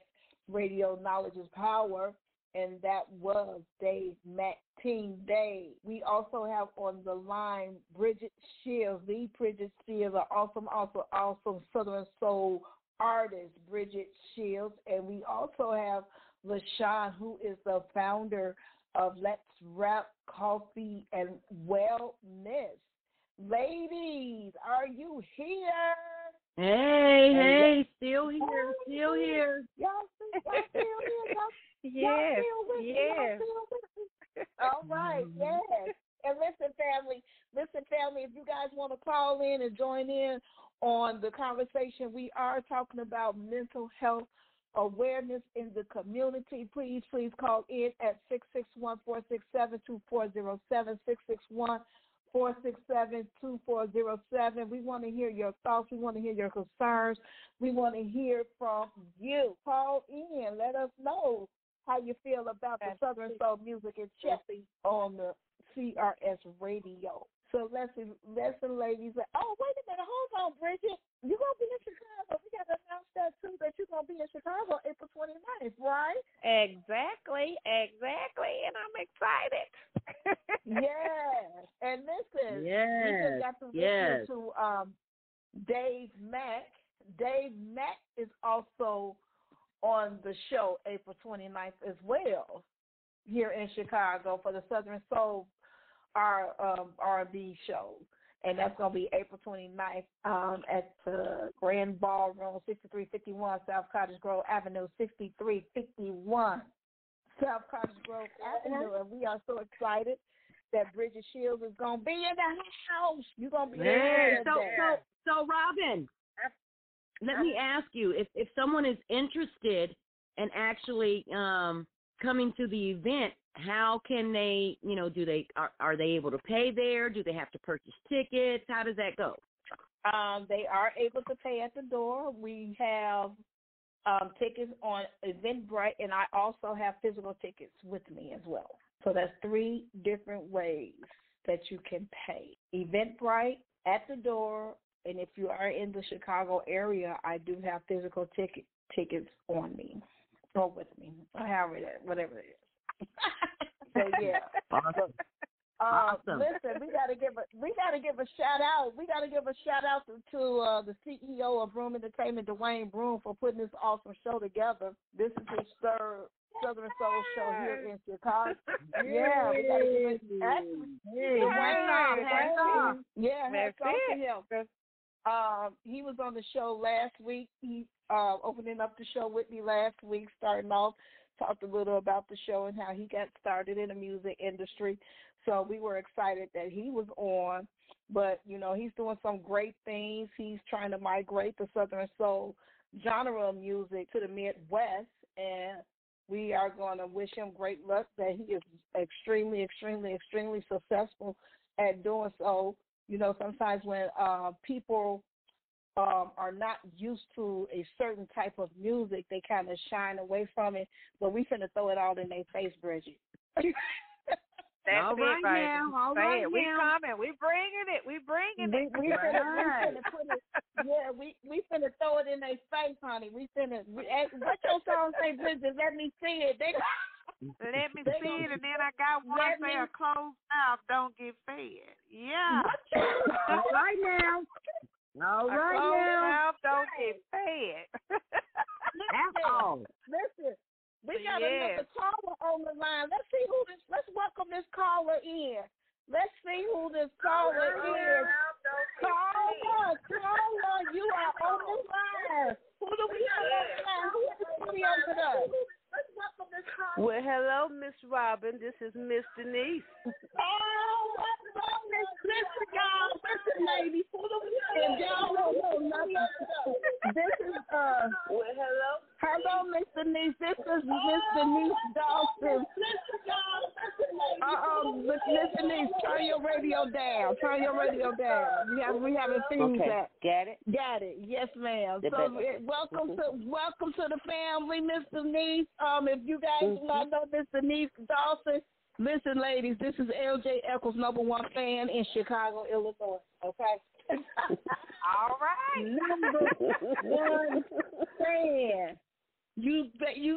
Radio, Knowledge is Power, and that was Dave Mack, Team Dave. We also have on the line Bridget Shields, the Bridget Shields, an awesome Southern Soul artist, Bridget Shields. And we also have LaShawn, who is the founder of Let's Wrap Coffee and Wellness. Ladies, are you here? Hey, still here. Y'all still here. All right, yes. And listen, family, if you guys want to call in and join in on the conversation, we are talking about mental health awareness in the community. Please call in at 661-467-2407, 661-467-2407. We want to hear your thoughts. We want to hear your concerns. We want to hear from you. Call in. Let us know how you feel about the Southern Soul music and Chelsea on the CRS Radio. So listen, ladies. Oh, wait a minute. Hold on, Bridget. You're going to be in Chicago. We got to announce that, too, that you're going to be in Chicago April 29th, right? Exactly. And I'm excited. Yes. And listen, we just got to listen to Dave Mack. Dave Mack is also on the show April 29th as well here in Chicago for the Southern Soul R&B show, and that's going to be April 29th at the Grand Ballroom, 6351 South Cottage Grove Avenue, 6351 South Cottage Grove Avenue, and we are so excited that Bridget Shields is going to be in the house. You're going to be in the house. So Robin, let me ask you, if someone is interested in actually coming to the event, how can they, are they able to pay there? Do they have to purchase tickets? How does that go? They are able to pay at the door. We have tickets on Eventbrite, and I also have physical tickets with me as well. So that's 3 different ways that you can pay. Eventbrite, at the door, and if you are in the Chicago area, I do have physical tickets on me or with me, or however it is, whatever it is. So, yeah. Awesome. Awesome. Listen, we gotta give a shout out to the CEO of Broom Entertainment, Dwayne Broom, for putting this awesome show together. This is his third Southern Soul show here in Chicago. Yeah, we gotta give Dwayne. Yeah, that's it. He was on the show last week. He opening up the show with me last week, starting off. Talked a little about the show and how he got started in the music industry. So we were excited that he was on. But, you know, he's doing some great things. He's trying to migrate the Southern Soul genre of music to the Midwest. And we are going to wish him great luck, that he is extremely, extremely, extremely successful at doing so. You know, sometimes when people are not used to a certain type of music, they kind of shine away from it. But we finna throw it all in their face, Bridget. That's all right now. We coming. We bringing it. We finna throw it in their face, honey. What your song say, Bridget? Let me see it. Let me see it, and then I got one pair of closed mouth don't get fed. Yeah. All right now. Don't get fed. Listen. We got another caller on the line. Let's welcome this caller in. Let's see who this caller is. Caller, you are on the line. Who do we have on the line? Who is on the line? Let's welcome this caller. Well, hello, Miss Robin. This is Miss Denise. Listen, y'all. Listen, ladies. Who do we have? Y'all don't know nothing. This is well, hello. Hello, Miss Denise. This is Miss Denise Dawson. Listen, y'all. Listen, ladies. Miss Denise, turn your radio down. We haven't seen that. Got it. Yes, ma'am. So welcome to the family, Miss Denise. If you guys do not know Miss Denise Dawson, listen, ladies, this is L.J. Echoes, number one fan in Chicago, Illinois, okay? All right. Number one fan. You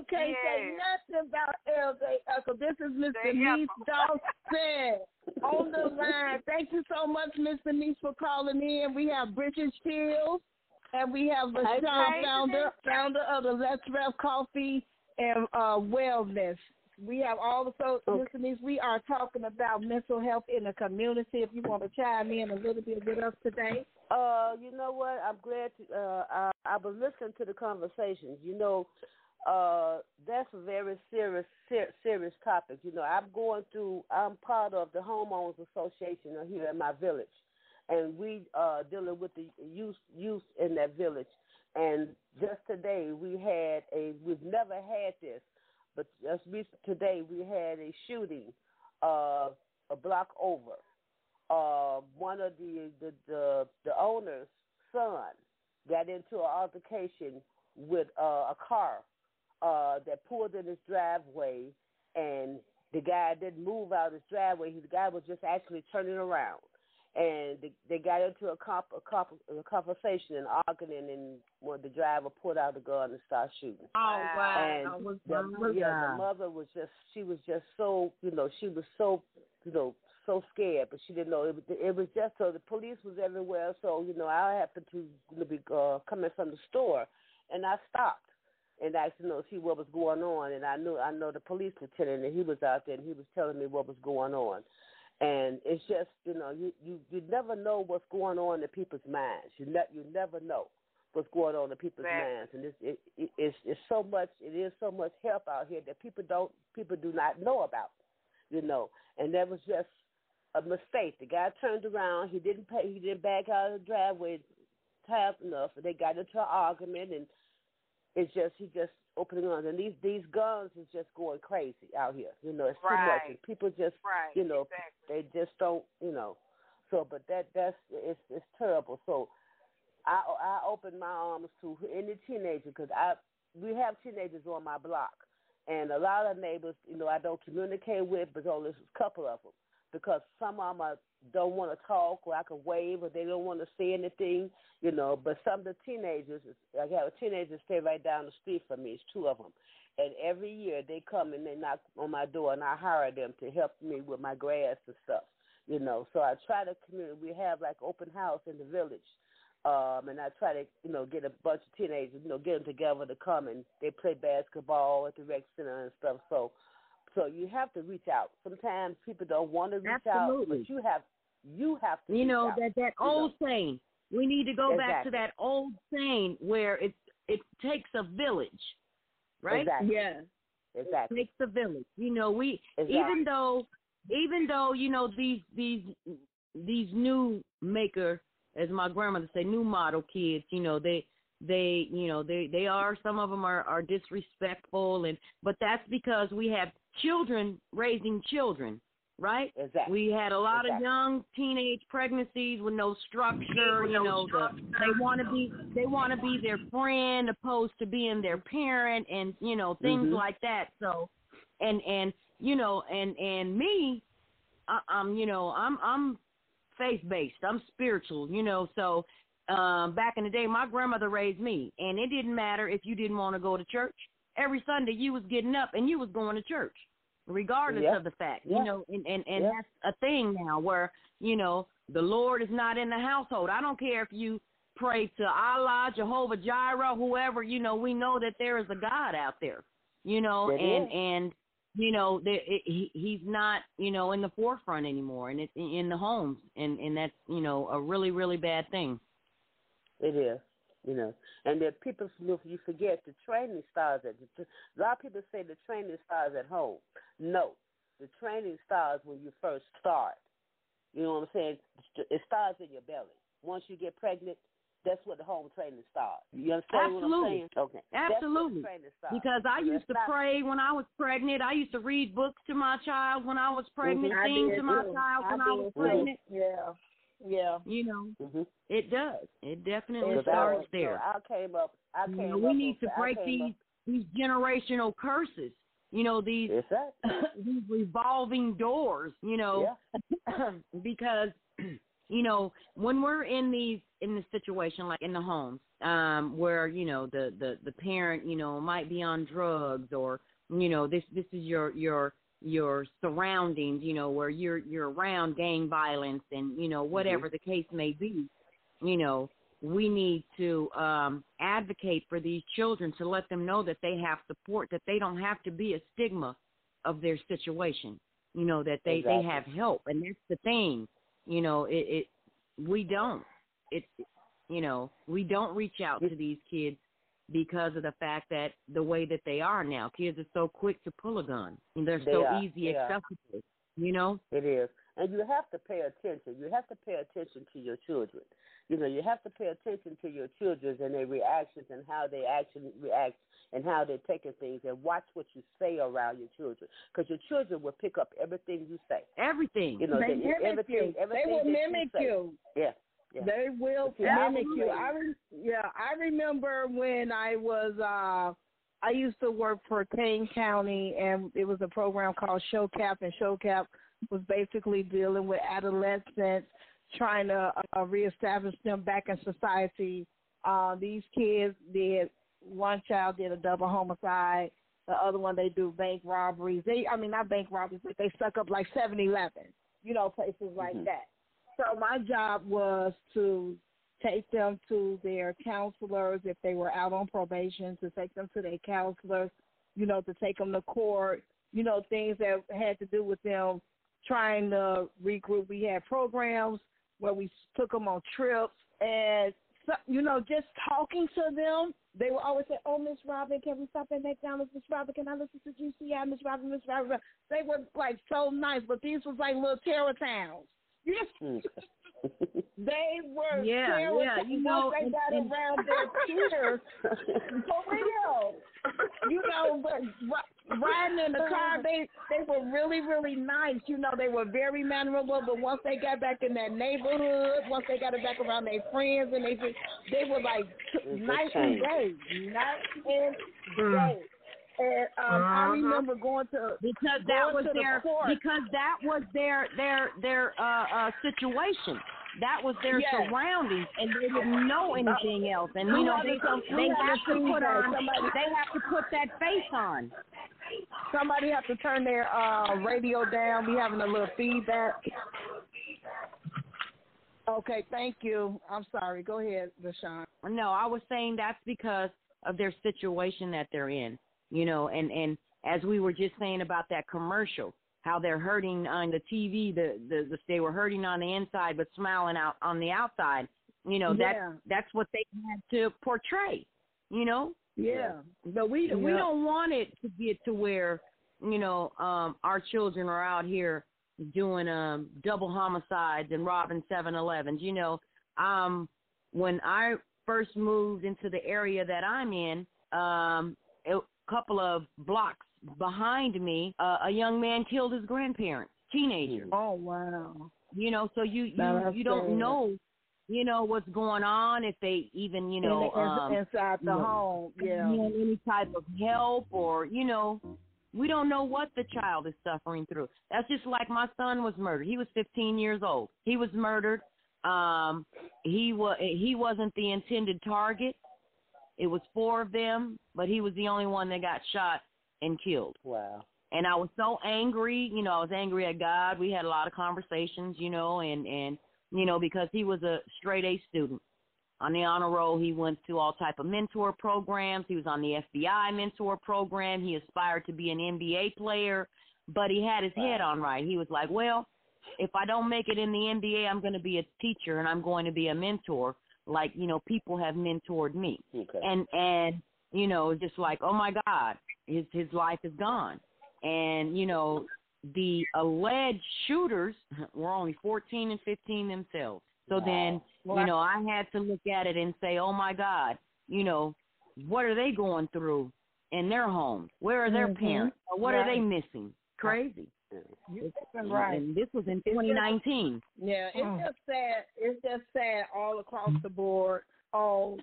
can't say nothing about L.J. Echoes. This is Miss Denise Dawson on the line. Thank you so much, Miss Denise, for calling in. We have Bridget Shields, and we have LaShawn, founder of the Let's Wrap Coffee and Wellness. We have all the folks listening. We are talking about mental health in the community. If you want to chime in a little bit with us today. You know what? I'm glad I was listening to the conversations. You know, that's a very serious topic. You know, I'm part of the Homeowners Association here in my village, and we are dealing with the youth in that village. And just today we've never had this. But just today, we had a shooting a block over. One of the owner's son got into an altercation with a car that pulled in his driveway, and the guy didn't move out of his driveway. The guy was just actually turning around, and they got into a conversation and arguing, and when the driver pulled out the gun and started shooting. Oh, wow. And the mother was just, she was so scared, but she didn't know. It was just so the police was everywhere, so, you know, I happened to be coming from the store, and I stopped. And I asked him to see what was going on, and I know the police lieutenant, and he was out there, and he was telling me what was going on. And it's just, you know, you never know what's going on in people's minds. You never know what's going on in people's minds, and it's so much. It is so much help out here that people do not know about, you know. And that was just a mistake. The guy turned around. He didn't back out of the driveway fast enough, and they got into an argument. And it's just he opening guns, and these guns is just going crazy out here. You know, it's too much. And people just, you know, they just don't, you know. So, but that's terrible. So, I open my arms to any teenager, because we have teenagers on my block, and a lot of neighbors, you know, I don't communicate with, but only a couple of them, because some of them don't want to talk, or I can wave, or they don't want to say anything, you know. But some of the teenagers, I have a teenager stay right down the street from me. It's two of them, And every year they come and they knock on my door, and I hire them to help me with my grass and stuff, you know. So I try to communicate. We have, like, open house in the village, and I try to, you know, get a bunch of teenagers, you know, get them together to come, and they play basketball at the rec center and stuff. So you have to reach out. Sometimes people don't want to reach out, but you have to reach out. You know, that old saying. We need to go back to that old saying where it takes a village. Right? Exactly. Yeah. Exactly. It takes a village. You know, we even though, you know, these new maker, as my grandmother say, new model kids, you know, they are, some of them are disrespectful, but that's because we have children raising children, right? Exactly. We had a lot of young teenage pregnancies with no structure, you know, they want to be their friend opposed to being their parent, and, you know, things like that. So, and you know, and me, I'm, you know, I'm faith-based, I'm spiritual, you know, so back in the day, my grandmother raised me, and it didn't matter if you didn't want to go to church. Every Sunday, you was getting up and you was going to church, regardless of the fact. You know, and that's a thing now where, you know, the Lord is not in the household. I don't care if you pray to Allah, Jehovah Jireh, whoever, you know, we know that there is a God out there, you know, and you know, he's not, you know, in the forefront anymore, and it's in the homes, and that's, you know, a really, really bad thing. It is, you know, and that people, you forget, the training starts at, a lot of people say the training starts at home. No, the training starts when you first start. You know what I'm saying? It starts in your belly. Once you get pregnant, that's where the home training starts. You understand what I'm saying? Okay. Absolutely. Because I used to pray when I was pregnant. I used to read books to my child when I was pregnant, sing to my child when I was pregnant. Yeah. Yeah, you know, it does. It definitely starts there. So I came up. You know, we need to break these generational curses. You know, these these revolving doors. You know, because you know, when we're in this situation, like in the homes, where, you know, the parent, you know, might be on drugs, or, you know, this is your surroundings, you know, where you're around gang violence and, you know, whatever the case may be, you know, we need to advocate for these children, to let them know that they have support, that they don't have to be a stigma of their situation, you know, that they have help. And that's the thing, you know, we don't reach out to these kids, because of the fact that the way that they are now, kids are so quick to pull a gun. And they're so easy accessible, you know? It is. And you have to pay attention. You have to pay attention to your children. You know, you have to pay attention to your children and their reactions, and how they actually react, and how they're taking things, and watch what you say around your children, because your children will pick up everything you say. Everything. You know, they mimic everything, you. Everything they will mimic you. Yeah. Yeah. They will mimic you. I remember when I was, I used to work for Kane County, and it was a program called SHOCAP, and SHOCAP was basically dealing with adolescents, trying to reestablish them back in society. These kids one child did a double homicide, the other one, they do bank robberies. Not bank robberies, but they stuck up like 7-Eleven, you know, places like that. So my job was to take them to their counselors if they were out on probation, to take them to their counselors, you know, to take them to court, you know, things that had to do with them trying to regroup. We had programs where we took them on trips, and, so, you know, just talking to them, they would always say, "Oh, Miss Robin, can we stop at McDonald's? Miss Robin, can I listen to GCI? Miss Robin, Miss Robin." They were, like, so nice, but these was like little terror towns. They were terrible. Yeah, you know, they got around their peers. For real. You know, but riding in the car, they were really, really nice. You know, they were very mannerable, but once they got back in that neighborhood, once they got it back around their friends, and they were like night and day. And I remember going to, because that was their situation. That was their surroundings, and they didn't know anything else. And you know, they have to put that face on. Somebody have to turn their radio down. We having a little feedback. Okay, thank you. I'm sorry. Go ahead, LaShawn. No, I was saying that's because of their situation that they're in. You know, and as we were just saying about that commercial, how they're hurting on the TV, they were hurting on the inside but smiling out on the outside. You know, that's what they had to portray, you know? Yeah. But we don't want it to get to where, you know, our children are out here doing double homicides and robbing 7-Elevens. You know, when I first moved into the area that I'm in, a couple of blocks behind me, a young man killed his grandparents, teenager. Oh, wow. You know, so you don't know, you know, what's going on, if they even, you know, inside the home, any type of help, or, you know, we don't know what the child is suffering through. That's just like my son was murdered. He was 15 years old. He was murdered. He wasn't the intended target. It was 4 of them, but he was the only one that got shot and killed. Wow. And I was so angry. You know, I was angry at God. We had a lot of conversations, you know, and you know, because he was a straight-A student. On the honor roll, he went to all type of mentor programs. He was on the FBI mentor program. He aspired to be an NBA player, but he had his head on right. He was like, well, if I don't make it in the NBA, I'm going to be a teacher and I'm going to be a mentor. Like, you know, people have mentored me. Okay. And you know, just like, oh, my God, his life is gone. And, you know, the alleged shooters were only 14 and 15 themselves. So you know, I had to look at it and say, oh, my God, you know, what are they going through in their homes? Where are their parents? Or what are they missing? Crazy. Right. And this was in 2019. Yeah, it's just sad. It's just sad all across the board, all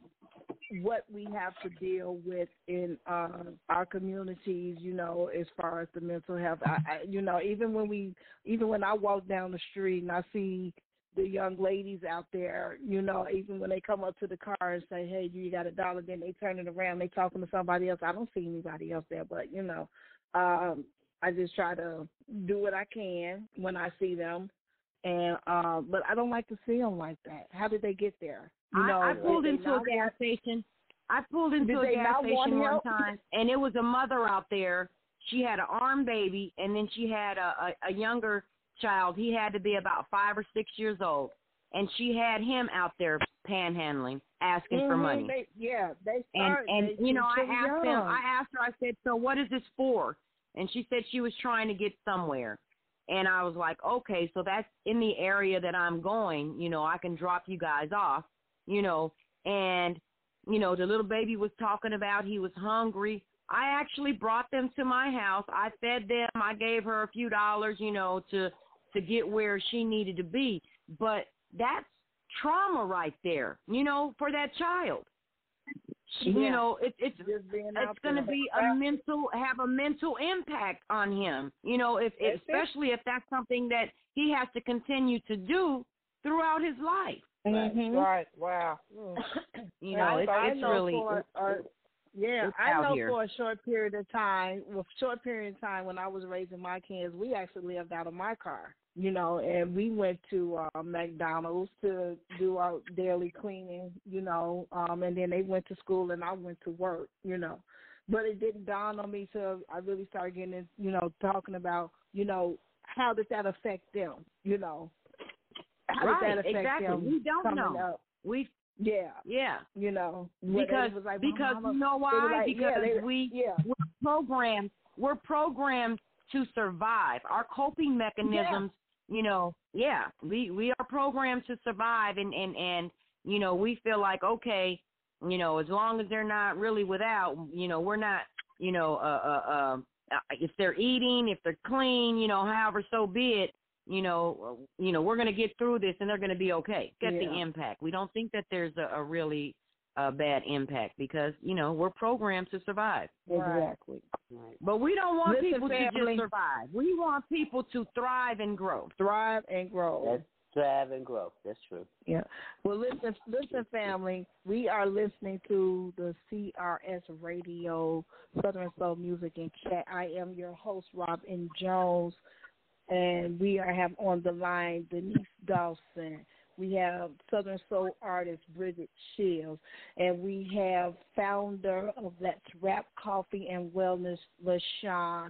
what we have to deal with in our communities, you know, as far as the mental health. I you know, even when I walk down the street and I see the young ladies out there, you know, even when they come up to the car and say, hey, you got $1, then they turn it around, they talking to somebody else. I don't see anybody else there, but, you know, I just try to do what I can when I see them. And but I don't like to see them like that. How did they get there? You know, I pulled into a gas station. I pulled into a gas station one time, and it was a mother out there. She had an armed baby, and then she had a younger child. He had to be about 5 or 6 years old, and she had him out there panhandling, asking for money. You know, I asked her, I said, so what is this for? And she said she was trying to get somewhere. And I was like, okay, so that's in the area that I'm going. You know, I can drop you guys off, you know. And, you know, the little baby was talking about he was hungry. I actually brought them to my house. I fed them. I gave her a few dollars, you know, to get where she needed to be. But that's trauma right there, you know, for that child. You know, it's going to be a mental impact on him, you know, especially if that's something that he has to continue to do throughout his life. Mm-hmm. Right. Wow. You know, it's really. For a short period of time, when I was raising my kids, we actually lived out of my car, you know, and we went to McDonald's to do our daily cleaning, you know, and then they went to school and I went to work, you know. But it didn't dawn on me till I really started getting, you know, talking about, you know, how did that affect them, you know? How did that affect them? We don't know. Yeah. You know, because you know why? We're programmed to survive. Our coping mechanisms, you know, we are programmed to survive, and you know, we feel like, okay, you know, as long as they're not really without, you know, we're not, you know, if they're eating, if they're clean, you know, however, so be it. You know, we're going to get through this and they're going to be okay. The impact. We don't think that there's a really bad impact because, you know, we're programmed to survive. Exactly. Right. But we don't want people to just survive. We want people to thrive and grow. That's Thrive and grow. That's true. Yeah. Well, listen, family. We are listening to the CRS Radio, Southern Soul Music and Chat. I am your host, Robin Jones, and we have on the line Denise Dawson. We have Southern Soul artist Bridget Shields, and we have founder of Let's Wrap Coffee and Wellness, LaShawn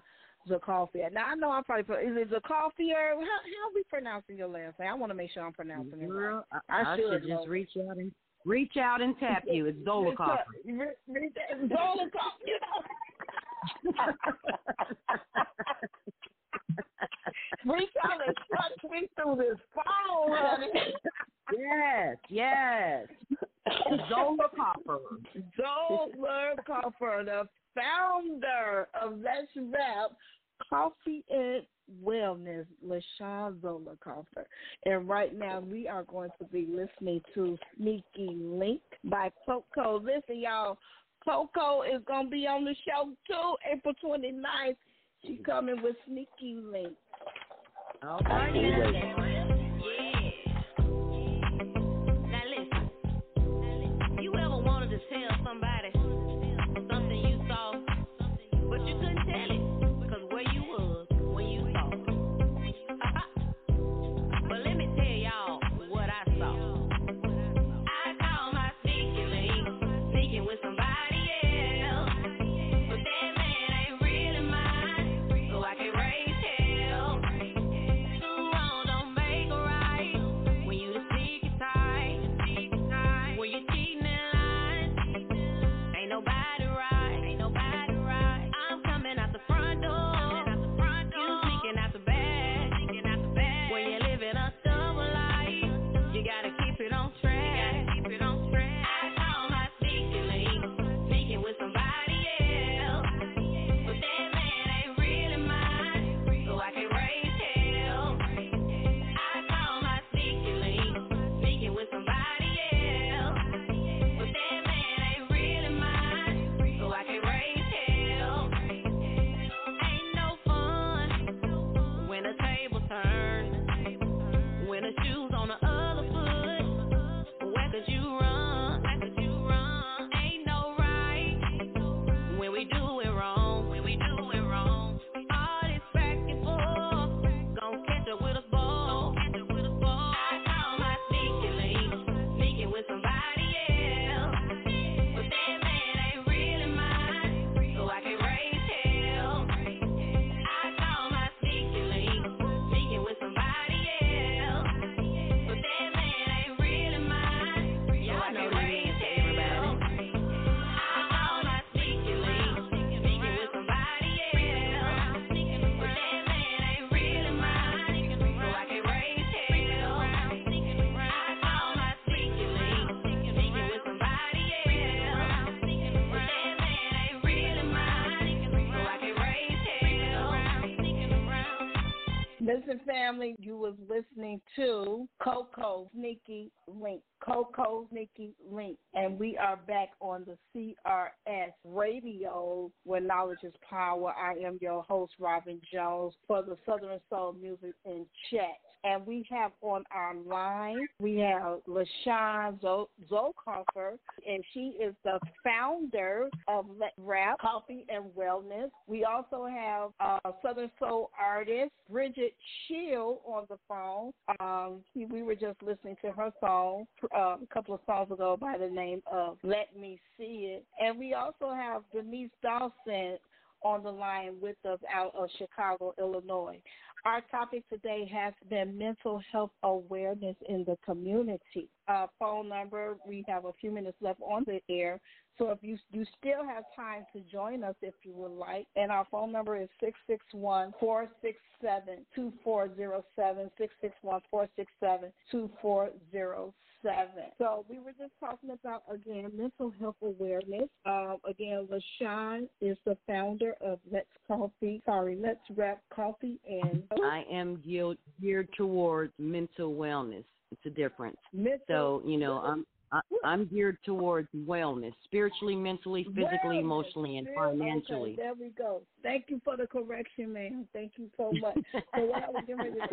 Zolicoffer. Now, I know I probably put, is it Zolicoffer? How are we pronouncing your last name? I want to make sure I'm pronouncing it right. I should just know. reach out and tap you. It's Zolicoffer. Zolicoffer, you know. Reach out and touch me through this phone, honey. Yes. Zolicoffer, the founder of Let's Wrap Coffee and Wellness, LaShawn Zolicoffer. And right now we are going to be listening to Sneaky Link by Coco. Listen, y'all, Coco is going to be on the show too, April 29th. She's coming with Sneaky Link. All right. Now listen, you ever wanted to tell somebody something you saw, but you couldn't tell it because where you was when you saw it. But let me tell y'all what I saw. I saw my sneaky link sneaking with somebody. Listen, family, you was listening to Coco Sneaky Link, and we are back on the CRS Radio, where knowledge is power. I am your host, Robin Jones, for the Southern Soul Music and Chat, and we have on our line, we have LaShawn Zolicoffer, and she is the founder of Let's Wrap Coffee and Wellness. We also have Southern Soul artist Bridget Shields on the phone. We were just listening to her song a couple of songs ago by the name of Let Me See It. And we also have Denise Dawson on the line with us out of Chicago, Illinois. Our topic today has been mental health awareness in the community. Phone number, we have a few minutes left on the air, so if you still have time to join us if you would like. And our phone number is 661-467-2407, 661-467-2407. So we were just talking about, again, mental health awareness. Again, LaShawn is the founder of Let's Wrap Coffee and... I am geared towards mental wellness. It's a difference. So, you know, I'm I'm geared towards wellness, spiritually, mentally, physically, emotionally, and financially. Okay, there we go. Thank you for the correction, ma'am. Thank you so much. So what I was doing was,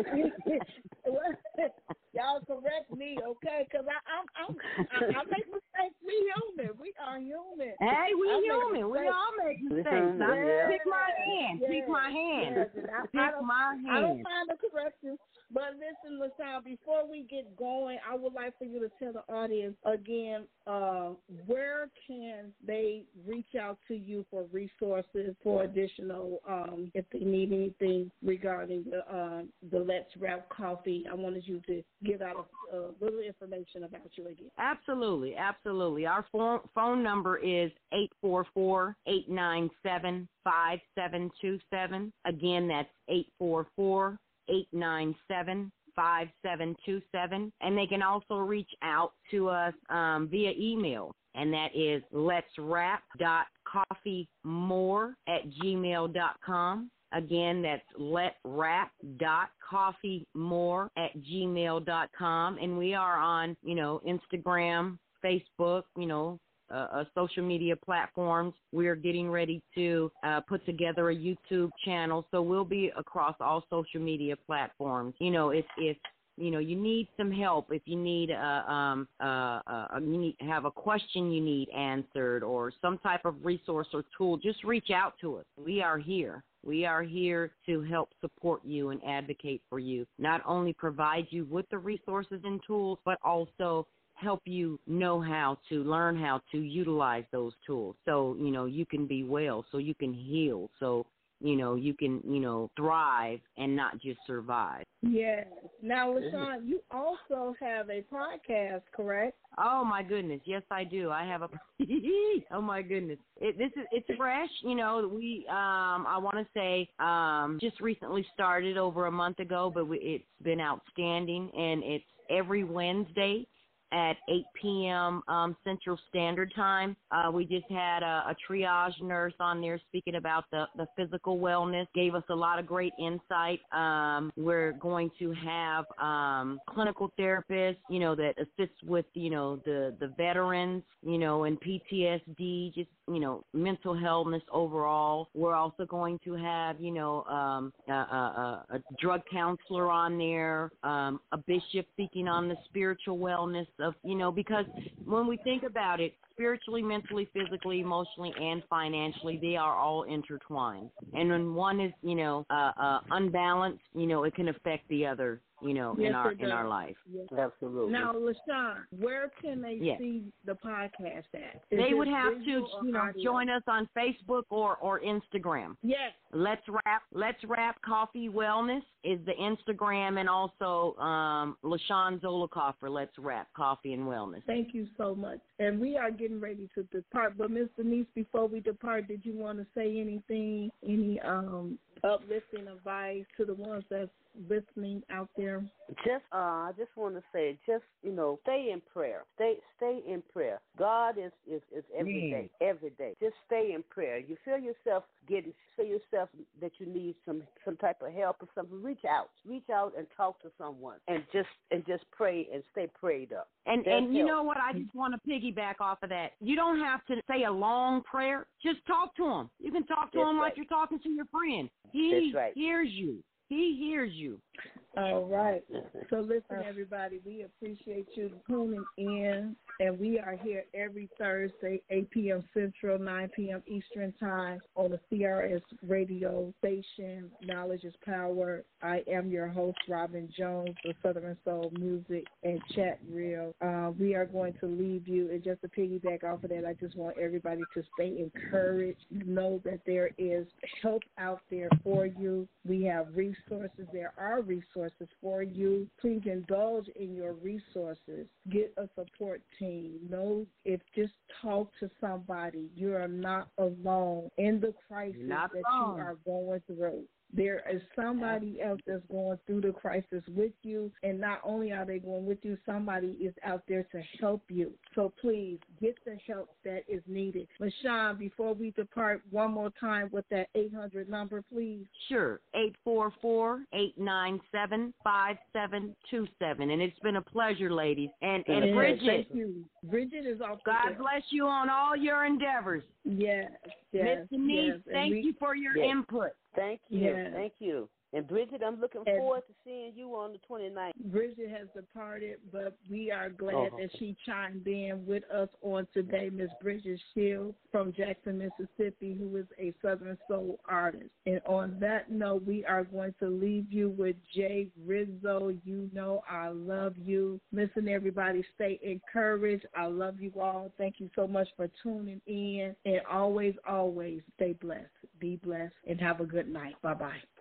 y'all correct me, okay? Because I make mistakes. We human. We are human. Hey, we human. We all make mistakes. Pick my hand. I don't find the correction. But listen, LaShawn, before we get going, I would like for you to tell the audience again, where can they reach out to you for resources, for additional, if they need anything regarding the Let's Wrap Coffee. I wanted you to give out a little information about you again. Absolutely, absolutely. Our phone number is 844-897-5727. Again, that's 844-897-5727, and they can also reach out to us via email, and that is letswrap.coffeemore@gmail.com. Again, that's letswrap.coffeemore@gmail.com, and we are on, Instagram, Facebook, social media platforms. We're getting ready to put together a YouTube channel, so we'll be across all social media platforms. If you need some help, if you need have a question you need answered or some type of resource or tool, just reach out to us. We are here. We are here to help support you and advocate for you, not only provide you with the resources and tools, but also help you know how to learn how to utilize those tools so, you can be well, so you can heal, so, you can, thrive and not just survive. Yes. Now, LaShawn, you also have a podcast, correct? Oh, my goodness. Yes, I do. I have a oh, my goodness. It's fresh. We I want to say just recently started over a month ago, but it's been outstanding, and it's every Wednesday at 8 p.m. Central Standard Time. We just had a triage nurse on there speaking about the physical wellness, gave us a lot of great insight. We're going to have clinical therapists, that assists with, the veterans, and PTSD, just, mental illness overall. We're also going to have, a drug counselor on there, a bishop speaking on the spiritual wellness, because when we think about it, spiritually, mentally, physically, emotionally, and financially, they are all intertwined. And when one is, unbalanced, it can affect the other, yes, in our life. Yes. Absolutely. Now, LaShawn, where can they see the podcast at? They would have to, join us on Facebook or Instagram. Yes. Let's Wrap Coffee Wellness is the Instagram, and also LaShawn Zolicoffer, Let's Wrap Coffee and Wellness. Thank you so much. And we are getting ready to depart. But, Ms. Denise, before we depart, did you want to say anything, any uplifting advice to the ones that's listening out there? I just want to say, stay in prayer. Stay in prayer. God is every day. Every day. Just stay in prayer. You feel yourself that you need some type of help or something. Reach out and talk to someone, and just pray and stay prayed up. And you know what? I just want to piggyback off of that. You don't have to say a long prayer. Just talk to him. You can talk to him like you're talking to your friend. He hears you. He hears you. All right. So listen, everybody, we appreciate you tuning in, and we are here every Thursday, 8 p.m. Central, 9 p.m. Eastern Time on the CRS radio station, Knowledge is Power. I am your host, Robin Jones, with Southern Soul Music and Chat Reel. We are going to leave you, and just to piggyback off of that, I just want everybody to stay encouraged. Know that there is help out there for you. We have resources. There are resources for you. Please indulge in your resources. Get a support team. Know if just talk to somebody. You are not alone in the crisis that you are going through. There is somebody else that's going through the crisis with you, and not only are they going with you, somebody is out there to help you. So please get the help that is needed. LaShawn, before we depart, one more time with that 800 number, please. Sure, 844-897-5727, and it's been a pleasure, ladies. And Bridget, thank you. Bridget is off. God bless you on all your endeavors. Yes. Yes. Miss Denise, thank you for your input. Thank you. Yes. Thank you. And Bridget, I'm looking forward to seeing you on the 29th. Bridget has departed, but we are glad that she chimed in with us on today, Miss Bridget Shields from Jackson, Mississippi, who is a Southern Soul artist. And on that note, we are going to leave you with Jay Rizzo, You Know I Love You. Listen, everybody, stay encouraged. I love you all. Thank you so much for tuning in. And always, always stay blessed, be blessed, and have a good night. Bye-bye.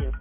you.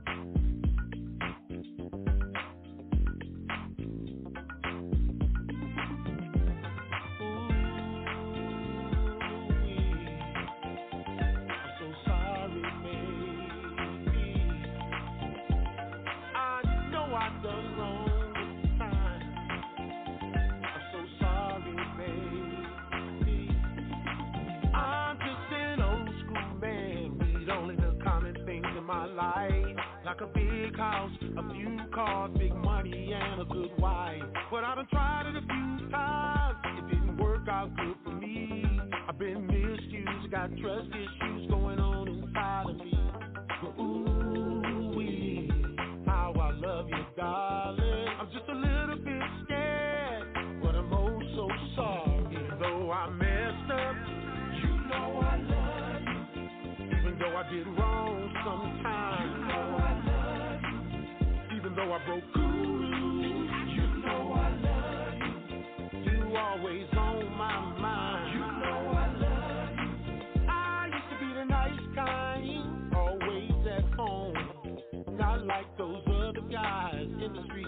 Like a big house, a few cars, big money, and a good wife. But I done tried it a few times. It didn't work out good for me. I've been misused, got trust issues going on inside of me. But ooh-wee, how I love you, darling. I'm just a little bit scared, but I'm oh so sorry. Though I messed up, you know I love you. Even though I did wrong sometimes. Though I broke rules, you know I love you. You always on my mind. You know I love you. I used to be the nice kind, always at home, not like those other guys in the street.